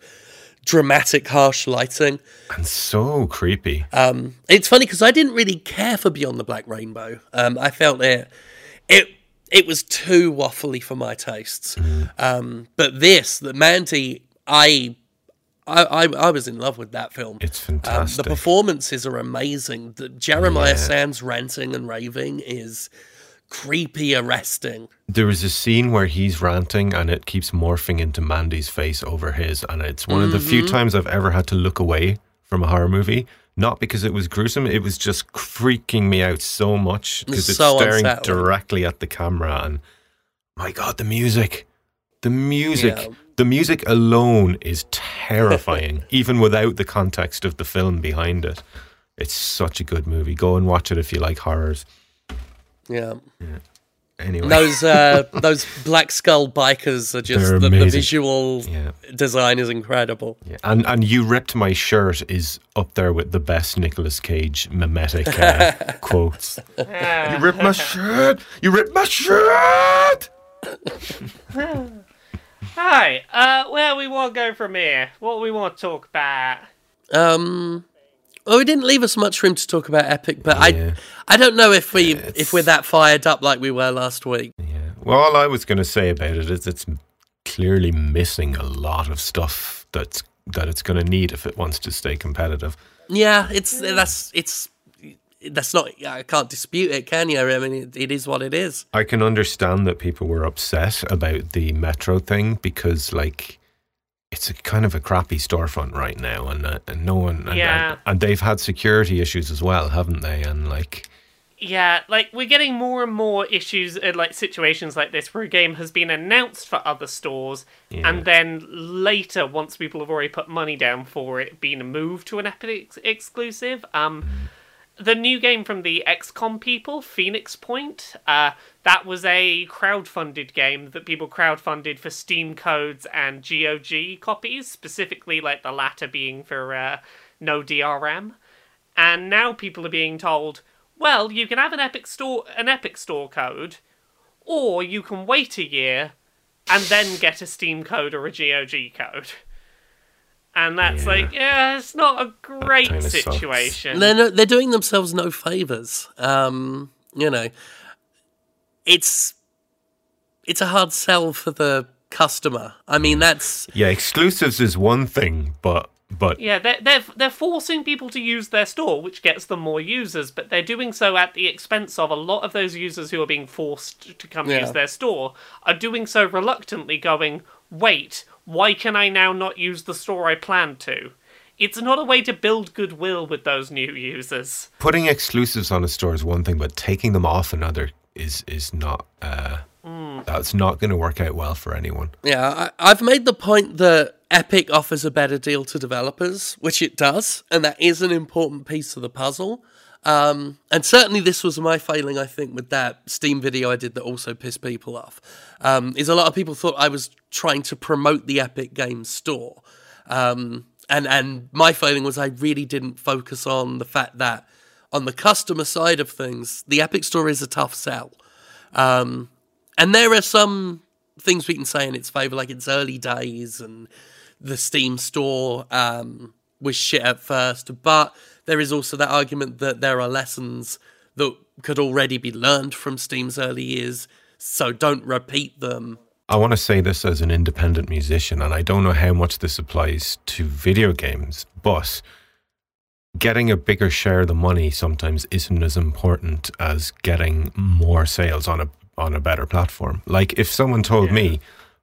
dramatic, harsh lighting. And so creepy. It's funny because I didn't really care for Beyond the Black Rainbow. I felt it was too waffly for my tastes. But the Mandy, I was in love with that film. It's fantastic. The performances are amazing. Jeremiah Sands ranting and raving is creepy, arresting. There is a scene where he's ranting and it keeps morphing into Mandy's face over his, and it's one of the few times I've ever had to look away from a horror movie, not because it was gruesome, it was just freaking me out so much because it's so staring directly at the camera. And my god, the music alone is terrifying even without the context of the film behind it. It's such a good movie. Go and watch it if you like horrors. Yeah. Anyway, those Black Skull bikers are just the visual design is incredible. Yeah. And You Ripped My Shirt is up there with the best Nicolas Cage mimetic quotes. You ripped my shirt. You ripped my shirt. Hi. Where we want to go from here? What we want to talk about? Well, we didn't leave us much room to talk about Epic, but I don't know if we're that fired up like we were last week. Yeah. Well, all I was going to say about it is it's clearly missing a lot of stuff that it's going to need if it wants to stay competitive. Yeah, that's not. I can't dispute it, can you? I mean, it is what it is. I can understand that people were upset about the Metro thing because, like, it's a kind of a crappy storefront right now, and no one, and they've had security issues as well, haven't they? And we're getting more and more issues, like situations like this where a game has been announced for other stores, and then later, once people have already put money down for it, being moved to an Epic exclusive. The new game from the XCOM people, Phoenix Point, that was a crowdfunded game that people crowdfunded for Steam codes and GOG copies, specifically like the latter being for no DRM. And now people are being told, well, you can have an Epic Store code, or you can wait a year and then get a Steam code or a GOG code. And that's it's not a great situation. They're doing themselves no favours. It's a hard sell for the customer. I mean, that's... Yeah, exclusives is one thing, but... Yeah, they're forcing people to use their store, which gets them more users, but they're doing so at the expense of a lot of those users who are being forced to come use their store are doing so reluctantly, going, wait... Why can I now not use the store I planned to? It's not a way to build goodwill with those new users. Putting exclusives on a store is one thing, but taking them off another is not... That's not going to work out well for anyone. Yeah, I've made the point that Epic offers a better deal to developers, which it does, and that is an important piece of the puzzle. And certainly this was my failing, I think, with that Steam video I did that also pissed people off, is a lot of people thought I was trying to promote the Epic Games Store. And my failing was I really didn't focus on the fact that on the customer side of things, the Epic Store is a tough sell. And there are some things we can say in its favour, like its early days and the Steam Store was shit at first, but... There is also that argument that there are lessons that could already be learned from Steam's early years, so don't repeat them. I want to say this as an independent musician, and I don't know how much this applies to video games, but getting a bigger share of the money sometimes isn't as important as getting more sales on a better platform. Like if someone told me,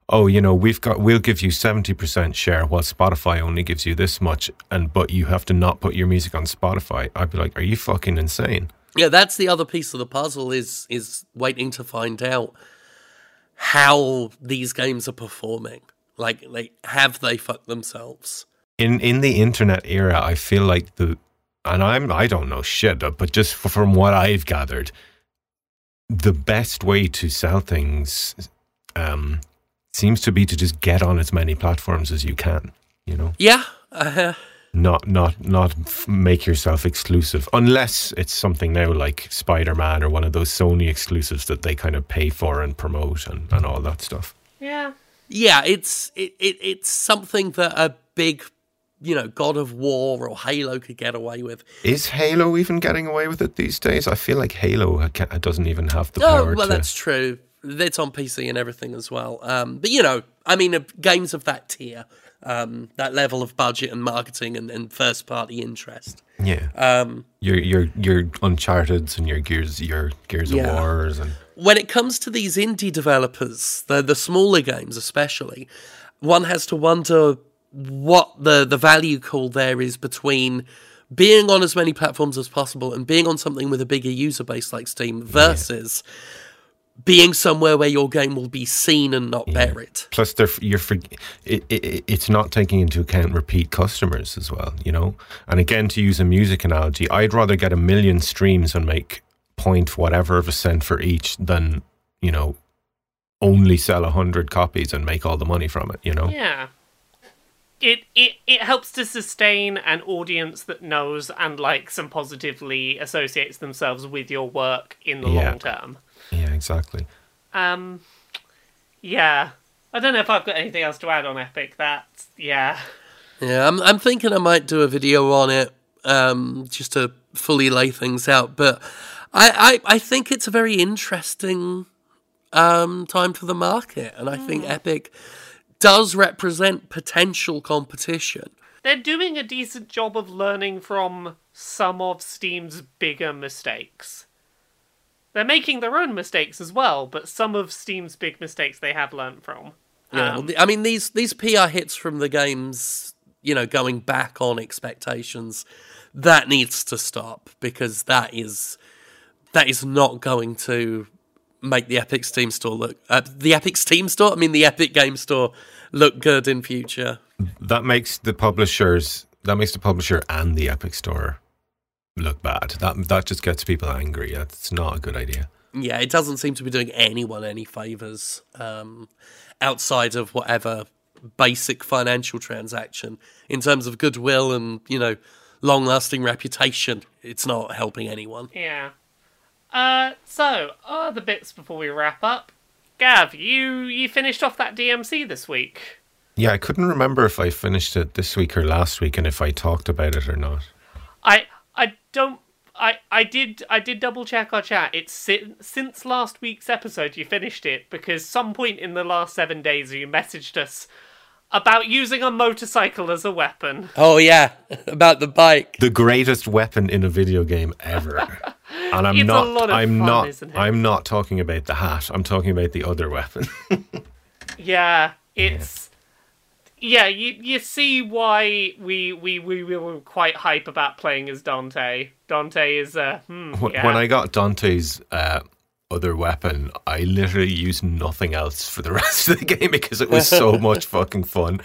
oh, you know, we'll give you 70% share while Spotify only gives you this much, but you have to not put your music on Spotify, I'd be like, are you fucking insane? Yeah, that's the other piece of the puzzle is waiting to find out how these games are performing. Like have they fucked themselves? In the internet era, I feel like I don't know shit, but just from what I've gathered, the best way to sell things seems to be to just get on as many platforms as you can, you know? Yeah. Not make yourself exclusive, unless it's something now like Spider-Man or one of those Sony exclusives that they kind of pay for and promote and all that stuff. Yeah. Yeah, it's something that a big, you know, God of War or Halo could get away with. Is Halo even getting away with it these days? I feel like Halo doesn't even have the power to... Oh, well, that's true. It's on PC and everything as well. But, you know, I mean, games of that tier, that level of budget and marketing and first-party interest. Yeah. Your Uncharteds and your Gears of Wars. And... When it comes to these indie developers, the smaller games especially, one has to wonder what the value call there is between being on as many platforms as possible and being on something with a bigger user base like Steam versus... Yeah. Being somewhere where your game will be seen and not buried. Plus, it's not taking into account repeat customers as well, you know? And again, to use a music analogy, I'd rather get 1 million streams and make point whatever of a cent for each than, you know, only sell 100 copies and make all the money from it, you know? Yeah. It helps to sustain an audience that knows and likes and positively associates themselves with your work in the long term. Yeah, exactly. Yeah. I don't know if I've got anything else to add on Epic. Yeah, I'm thinking I might do a video on it just to fully lay things out. But I think it's a very interesting time for the market. And I think Epic does represent potential competition. They're doing a decent job of learning from some of Steam's bigger mistakes. They're making their own mistakes as well, but some of Steam's big mistakes they have learned from. Yeah, I mean, these PR hits from the games, you know, going back on expectations, that needs to stop, because that is not going to make the Epic Steam Store look... the Epic Game Store look good in future. That makes the publisher and the Epic Store look bad. That just gets people angry. That's not a good idea. Yeah, it doesn't seem to be doing anyone any favours outside of whatever basic financial transaction. In terms of goodwill and, you know, long-lasting reputation, it's not helping anyone. Yeah. So, other bits before we wrap up. Gav, you finished off that DMC this week. Yeah, I couldn't remember if I finished it this week or last week and if I talked about it or not. I did double check our chat. It's since last week's episode you finished it, because some point in the last 7 days you messaged us about using a motorcycle as a weapon. Oh yeah, about the bike. The greatest weapon in a video game ever. And it's a lot of fun, isn't it? I'm not talking about the hat. I'm talking about the other weapon. Yeah, you see why we were quite hype about playing as Dante. Dante is When I got Dante's other weapon, I literally used nothing else for the rest of the game because it was so much fucking fun.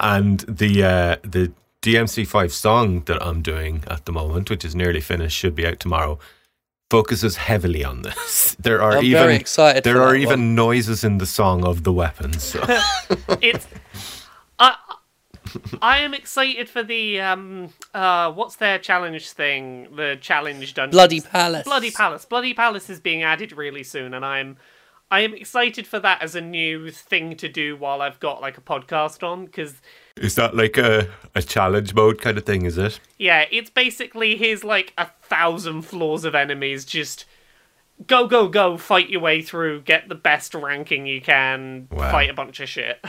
And the DMC5 song that I'm doing at the moment, which is nearly finished, should be out tomorrow, focuses heavily on this. I'm very excited for that. There are even noises in the song of the weapons. So. I am excited for the what's their challenge thing? The challenge dungeon. Bloody Palace. Bloody Palace is being added really soon, and I am excited for that as a new thing to do while I've got like a podcast on. Because is that like a challenge mode kind of thing? Is it? Yeah, it's basically here's like 1,000 floors of enemies just go, fight your way through, get the best ranking you can, wow. Fight a bunch of shit.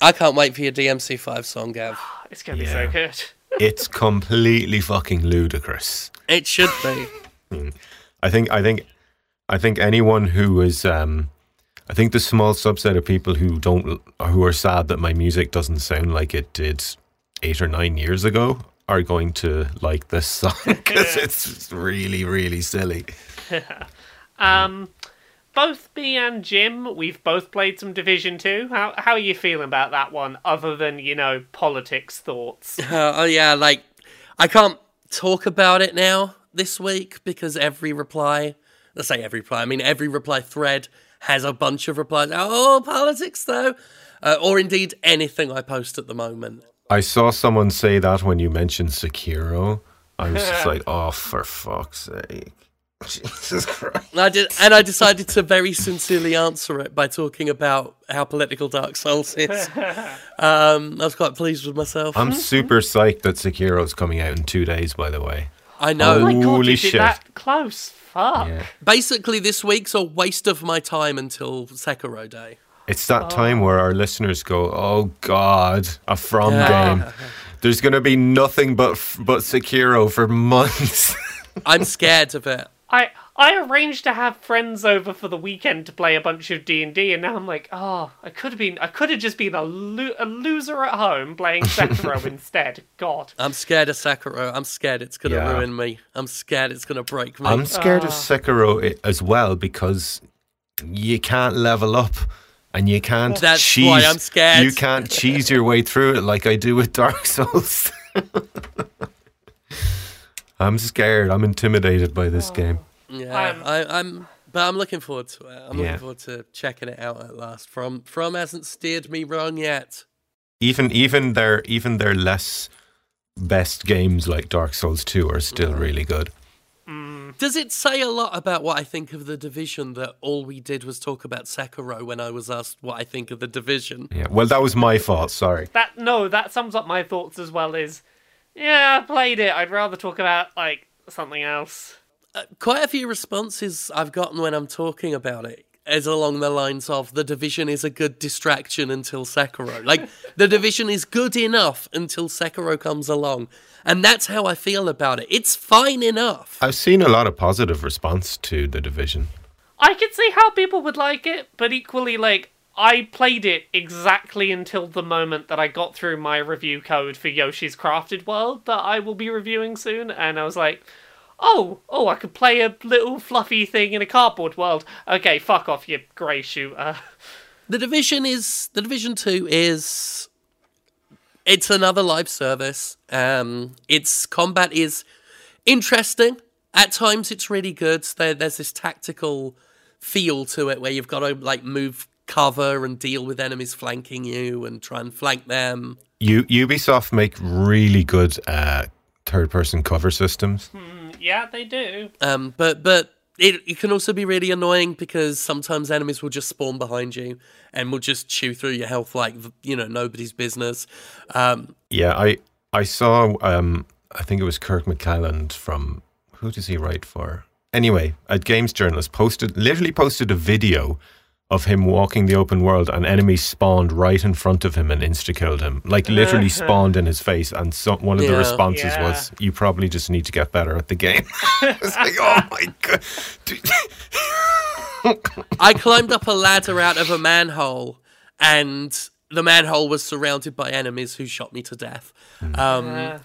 I can't wait for your DMC5 song, Gav. It's going to be so good. It's completely fucking ludicrous. It should be. I think anyone who is, I think the small subset of people who are sad that my music doesn't sound like it did 8 or 9 years ago are going to like this song because it's really, really silly. Both me and Jim, we've both played some Division 2. How are you feeling about that one, other than, you know, politics thoughts? Like, I can't talk about it now this week because every reply thread has a bunch of replies. Oh, politics, though. Or indeed anything I post at the moment. I saw someone say that when you mentioned Sekiro. I was just like, oh, for fuck's sake. Jesus Christ. I decided to very sincerely answer it by talking about how political Dark Souls is. I was quite pleased with myself. I'm super psyched that Sekiro's coming out in 2 days, by the way. I know. Oh my God, holy shit. That close. Fuck. Yeah. Basically, this week's a waste of my time until Sekiro Day. It's that time where our listeners go, oh, God, a From game. There's going to be nothing but Sekiro for months. I'm scared of it. I arranged to have friends over for the weekend to play a bunch of D&D, and now I'm like, I could have just been a loser at home playing Sekiro instead. God. I'm scared of Sekiro. I'm scared it's going to ruin me. I'm scared it's going to break me. I'm scared of Sekiro as well because you can't level up and you can't cheese. That's why I'm scared. You can't cheese your way through it like I do with Dark Souls. I'm scared. I'm intimidated by this game. Yeah, but I'm looking forward to it. I'm looking forward to checking it out at last. From hasn't steered me wrong yet. Even their less best games like Dark Souls 2 are still really good. Does it say a lot about what I think of The Division that all we did was talk about Sekiro when I was asked what I think of The Division? Yeah, well, that was my fault. Sorry. That sums up my thoughts as well. I played it. I'd rather talk about, something else. Quite a few responses I've gotten when I'm talking about it is along the lines of, The Division is a good distraction until Sekiro. The Division is good enough until Sekiro comes along. And that's how I feel about it. It's fine enough. I've seen a lot of positive response to The Division. I could see how people would like it, but equally, I played it exactly until the moment that I got through my review code for Yoshi's Crafted World that I will be reviewing soon, and I was like, oh, I could play a little fluffy thing in a cardboard world. Okay, fuck off, you grey shooter. The Division 2 is... It's another live service. Its combat is interesting. At times it's really good. There's this tactical feel to it where you've got to, move cover and deal with enemies flanking you and try and flank them. Ubisoft make really good third-person cover systems. Yeah, they do. But it can also be really annoying because sometimes enemies will just spawn behind you and will just chew through your health nobody's business. I saw, I think it was Kirk McCalland from, who does he write for? Anyway, a games journalist posted a video of him walking the open world and enemies spawned right in front of him and insta-killed him. Literally spawned in his face. And one of the responses was, you probably just need to get better at the game. It's oh my God. I climbed up a ladder out of a manhole and the manhole was surrounded by enemies who shot me to death. I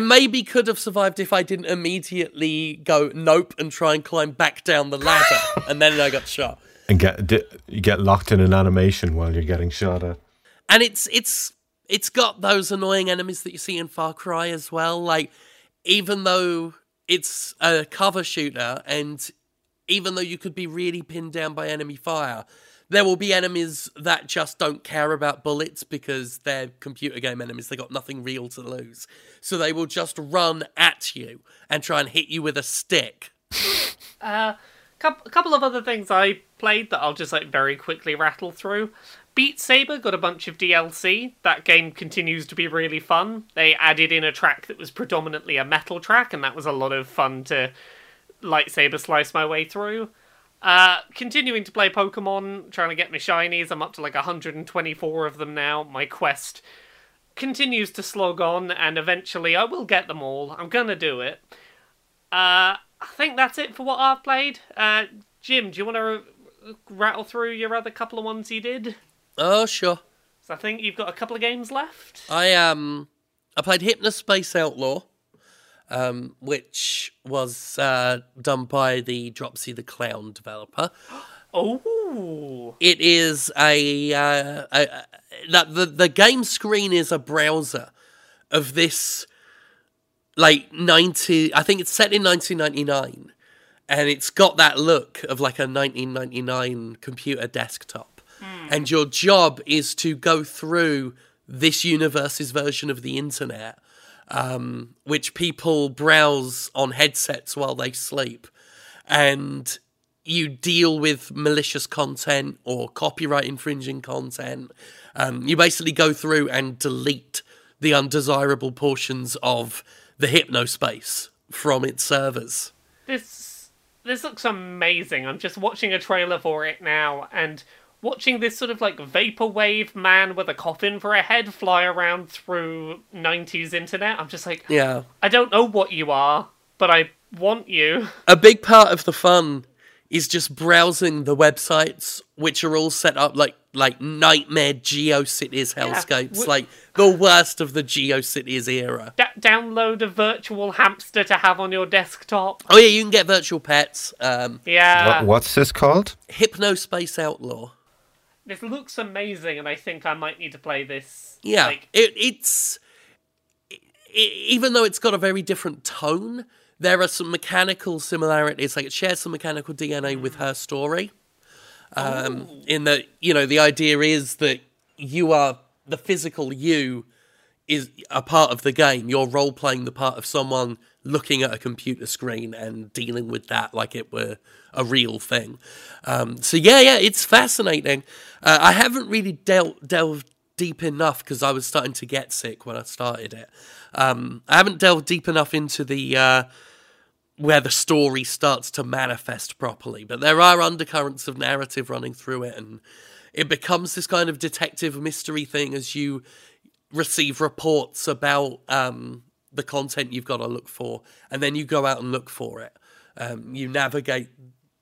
maybe could have survived if I didn't immediately go, nope, and try and climb back down the ladder. And then I got shot. And you get locked in an animation while you're getting shot at. And it's got those annoying enemies that you see in Far Cry as well. Even though it's a cover shooter and even though you could be really pinned down by enemy fire, there will be enemies that just don't care about bullets because they're computer game enemies. They got nothing real to lose. So they will just run at you and try and hit you with a stick. A couple of other things I played that I'll just very quickly rattle through. Beat Saber got a bunch of DLC. That game continues to be really fun. They added in a track that was predominantly a metal track, and that was a lot of fun to lightsaber slice my way through. Continuing to play Pokemon, trying to get my shinies. I'm up to like 124 of them now. My quest continues to slog on, and eventually I will get them all. I'm gonna do it. I think that's it for what I've played. Jim, do you want to rattle through your other couple of ones you did? Oh, sure. So I think you've got a couple of games left. I played Hypnospace Outlaw, which was done by the Dropsy the Clown developer. Oh! It is the game screen is a browser of this, like, I think it's set in 1999, and it's got that look of like a 1999 computer desktop. And your job is to go through this universe's version of the internet, which people browse on headsets while they sleep. And you deal with malicious content or copyright infringing content. You basically go through and delete the undesirable portions of the Hypnospace from its servers. This looks amazing. I'm just watching a trailer for it now, and watching this sort of, like, vaporwave man with a coffin for a head fly around through 90s internet, I'm just like, yeah. I don't know what you are, but I want you. A big part of the fun is just browsing the websites, which are all set up like nightmare GeoCities hellscapes, like the worst of the GeoCities era. Download a virtual hamster to have on your desktop. Oh, yeah, you can get virtual pets. Yeah. What's this called? Hypnospace Outlaw. This looks amazing, and I think I might need to play this. Yeah, even though it's got a very different tone, there are some mechanical similarities. Like, it shares some mechanical DNA with Her Story. In that, you know, the idea is that you are, the physical you is a part of the game. You're role-playing the part of someone looking at a computer screen and dealing with that like it were a real thing. So, it's fascinating. I haven't really delved deep enough because I was starting to get sick when I started it. I haven't delved deep enough into the where the story starts to manifest properly, but there are undercurrents of narrative running through it, and it becomes this kind of detective mystery thing as you receive reports about the content you've got to look for, and then you go out and look for it. You navigate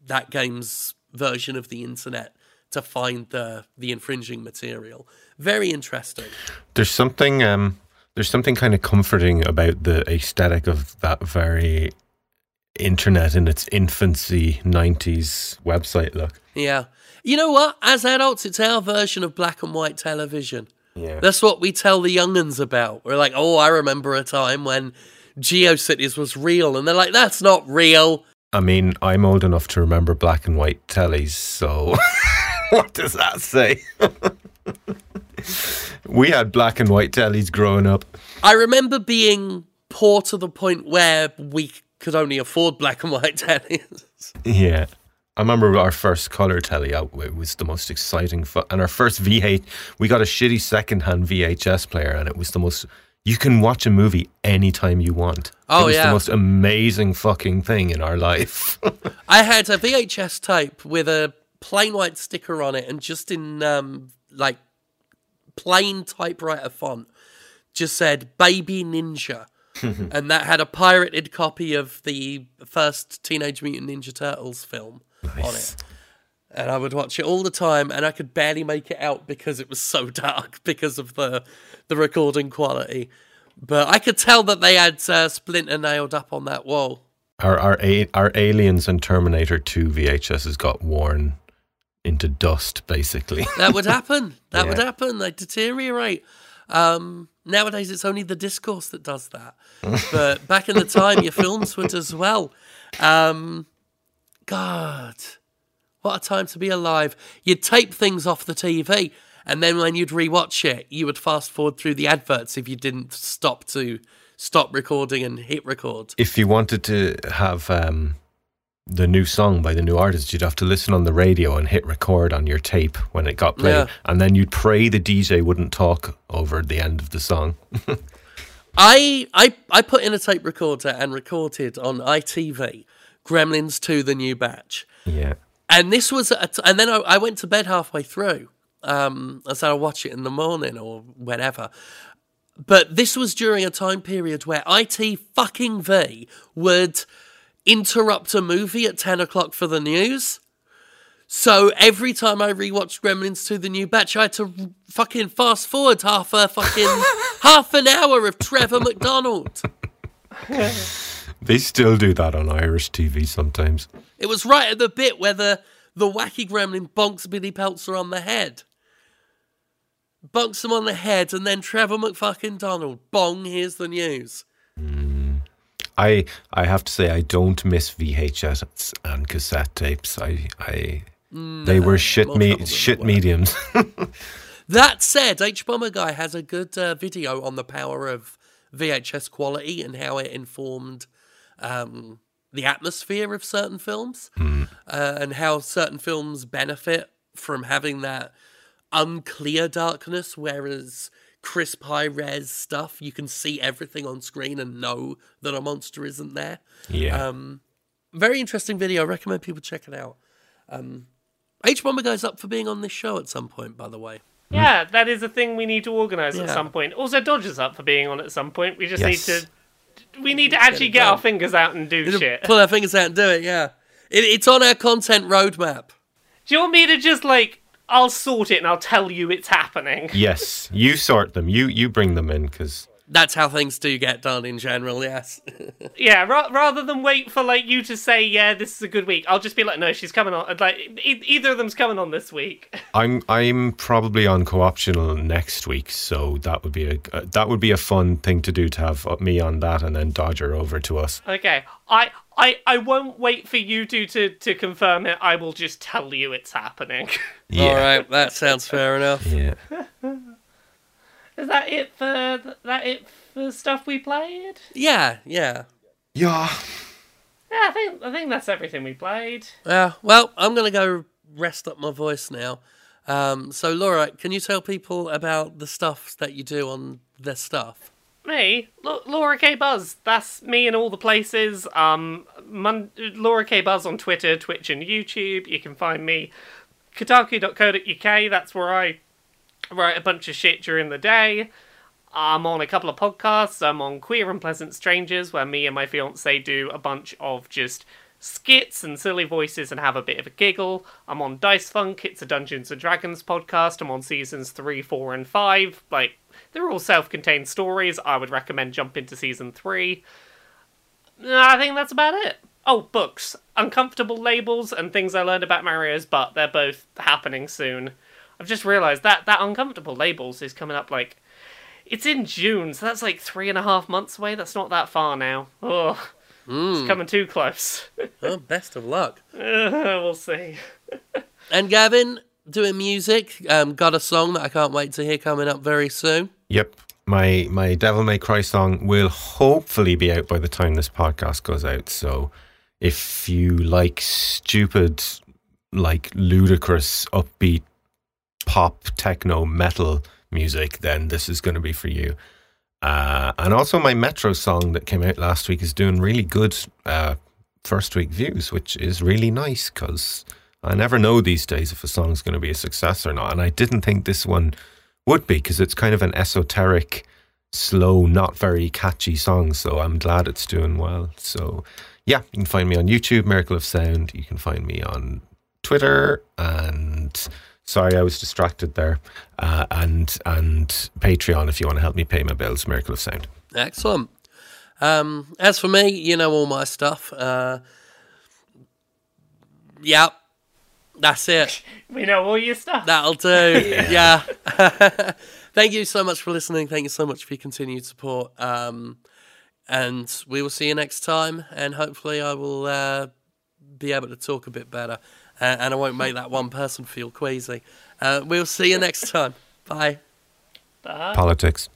that game's version of the internet to find the infringing material. Very interesting. There's something kind of comforting about the aesthetic of that very internet in its infancy 90s website look. Yeah. You know what? As adults, it's our version of black and white television. Yeah. That's what we tell the young'uns about. We're like, oh, I remember a time when GeoCities was real. And they're like, that's not real. I mean, I'm old enough to remember black and white tellies, so what does that say? We had black and white tellies growing up. I remember being poor to the point where we could only afford black and white tellies. Yeah. I remember our first colour telly out. It was the most exciting. And our first VHS, we got a shitty second-hand VHS player, and it was the most... You can watch a movie anytime you want. Oh, yeah. It was the most amazing fucking thing in our life. I had a VHS tape with a plain white sticker on it, and just in, like, plain typewriter font, just said, Baby Ninja. And that had a pirated copy of the first Teenage Mutant Ninja Turtles film on it. And I would watch it all the time, and I could barely make it out because it was so dark because of the recording quality. But I could tell that they had Splinter nailed up on that wall. Our Aliens and Terminator 2 VHSs got worn into dust, basically. That would happen. They deteriorate. Nowadays, it's only the discourse that does that. But back in the time, your films would as well. God, what a time to be alive. You'd tape things off the TV, and then when you'd rewatch it, you would fast forward through the adverts if you didn't stop recording and hit record. If you wanted to have the new song by the new artist, you'd have to listen on the radio and hit record on your tape when it got played. Yeah. And then you'd pray the DJ wouldn't talk over the end of the song. I put in a tape recorder and recorded on ITV Gremlins 2 The New Batch. Yeah. And this was, and then I went to bed halfway through. So I'll watch it in the morning or whenever. But this was during a time period where IT fucking V would interrupt a movie at 10 o'clock for the news. So every time I rewatched Gremlins 2: The New Batch, I had to fucking fast forward half an hour of Trevor McDonald. They still do that on Irish TV sometimes. It was right at the bit where the wacky gremlin bonks Billy Peltzer on the head. Bonks him on the head, and then Trevor McFucking Donald. Bong, here's the news. I have to say, I don't miss VHS and cassette tapes. They were shit mediums. That said, H-Bomber Guy has a good video on the power of VHS quality and how it informed the atmosphere of certain films and how certain films benefit from having that unclear darkness, whereas crisp high-res stuff, you can see everything on screen and know that a monster isn't there. Yeah. Very interesting video. I recommend people check it out. H-Bomber Guy's up for being on this show at some point, by the way. Yeah, that is a thing we need to organise at some point. Also, Dodger's up for being on at some point. We just need to actually get our fingers out and do shit. Pull our fingers out and do it, yeah. It's on our content roadmap. Do you want me to just, like, I'll sort it and I'll tell you it's happening? Yes, you sort them. You bring them in, because... That's how things do get done in general, yes. Yeah, rather than wait for, like, you to say, yeah, this is a good week, I'll just be like, no, she's coming on. Like, either of them's coming on this week. I'm probably on co-optional next week, so that would be a fun thing to do, to have me on that and then Dodger over to us. Okay, I won't wait for you two to confirm it. I will just tell you it's happening. Yeah. All right, that sounds fair enough. Yeah. Is that it for stuff we played? Yeah. Yeah, I think that's everything we played. Yeah. Well, I'm gonna go rest up my voice now. So Laura, can you tell people about the stuff that you do on the stuff? Me, Laura K Buzz. That's me in all the places. Laura K Buzz on Twitter, Twitch, and YouTube. You can find me Kotaku.co.uk. That's where I write a bunch of shit during the day. I'm on a couple of podcasts. I'm on Queer and Pleasant Strangers, where me and my fiancé do a bunch of just skits and silly voices and have a bit of a giggle. I'm on Dice Funk. It's a Dungeons & Dragons podcast. I'm on seasons 3, 4, and 5. Like, they're all self-contained stories. I would recommend jump into season 3. I think that's about it. Oh, books. Uncomfortable Labels and Things I Learned About Mario's Butt. They're both happening soon. I've just realised that Uncomfortable Labels is coming up, like... It's in June, so that's like 3.5 months away. That's not that far now. Oh, it's coming too close. Oh, best of luck. We'll see. And Gavin, doing music, got a song that I can't wait to hear coming up very soon. Yep. My Devil May Cry song will hopefully be out by the time this podcast goes out, so if you like stupid, like ludicrous, upbeat, pop, techno, metal music, then this is going to be for you. And also my Metro song that came out last week is doing really good first week views, which is really nice, because I never know these days if a song's going to be a success or not. And I didn't think this one would be, because it's kind of an esoteric, slow, not very catchy song, so I'm glad it's doing well. So yeah, you can find me on YouTube, Miracle of Sound. You can find me on Twitter and... Sorry, I was distracted there. And Patreon, if you want to help me pay my bills, Miracle of Sound. Excellent. As for me, you know all my stuff. Yep, that's it. We know all your stuff. That'll do, yeah. Thank you so much for listening. Thank you so much for your continued support. And we will see you next time. And hopefully I will be able to talk a bit better. And I won't make that one person feel queasy. We'll see you next time. Bye. Bye. Politics.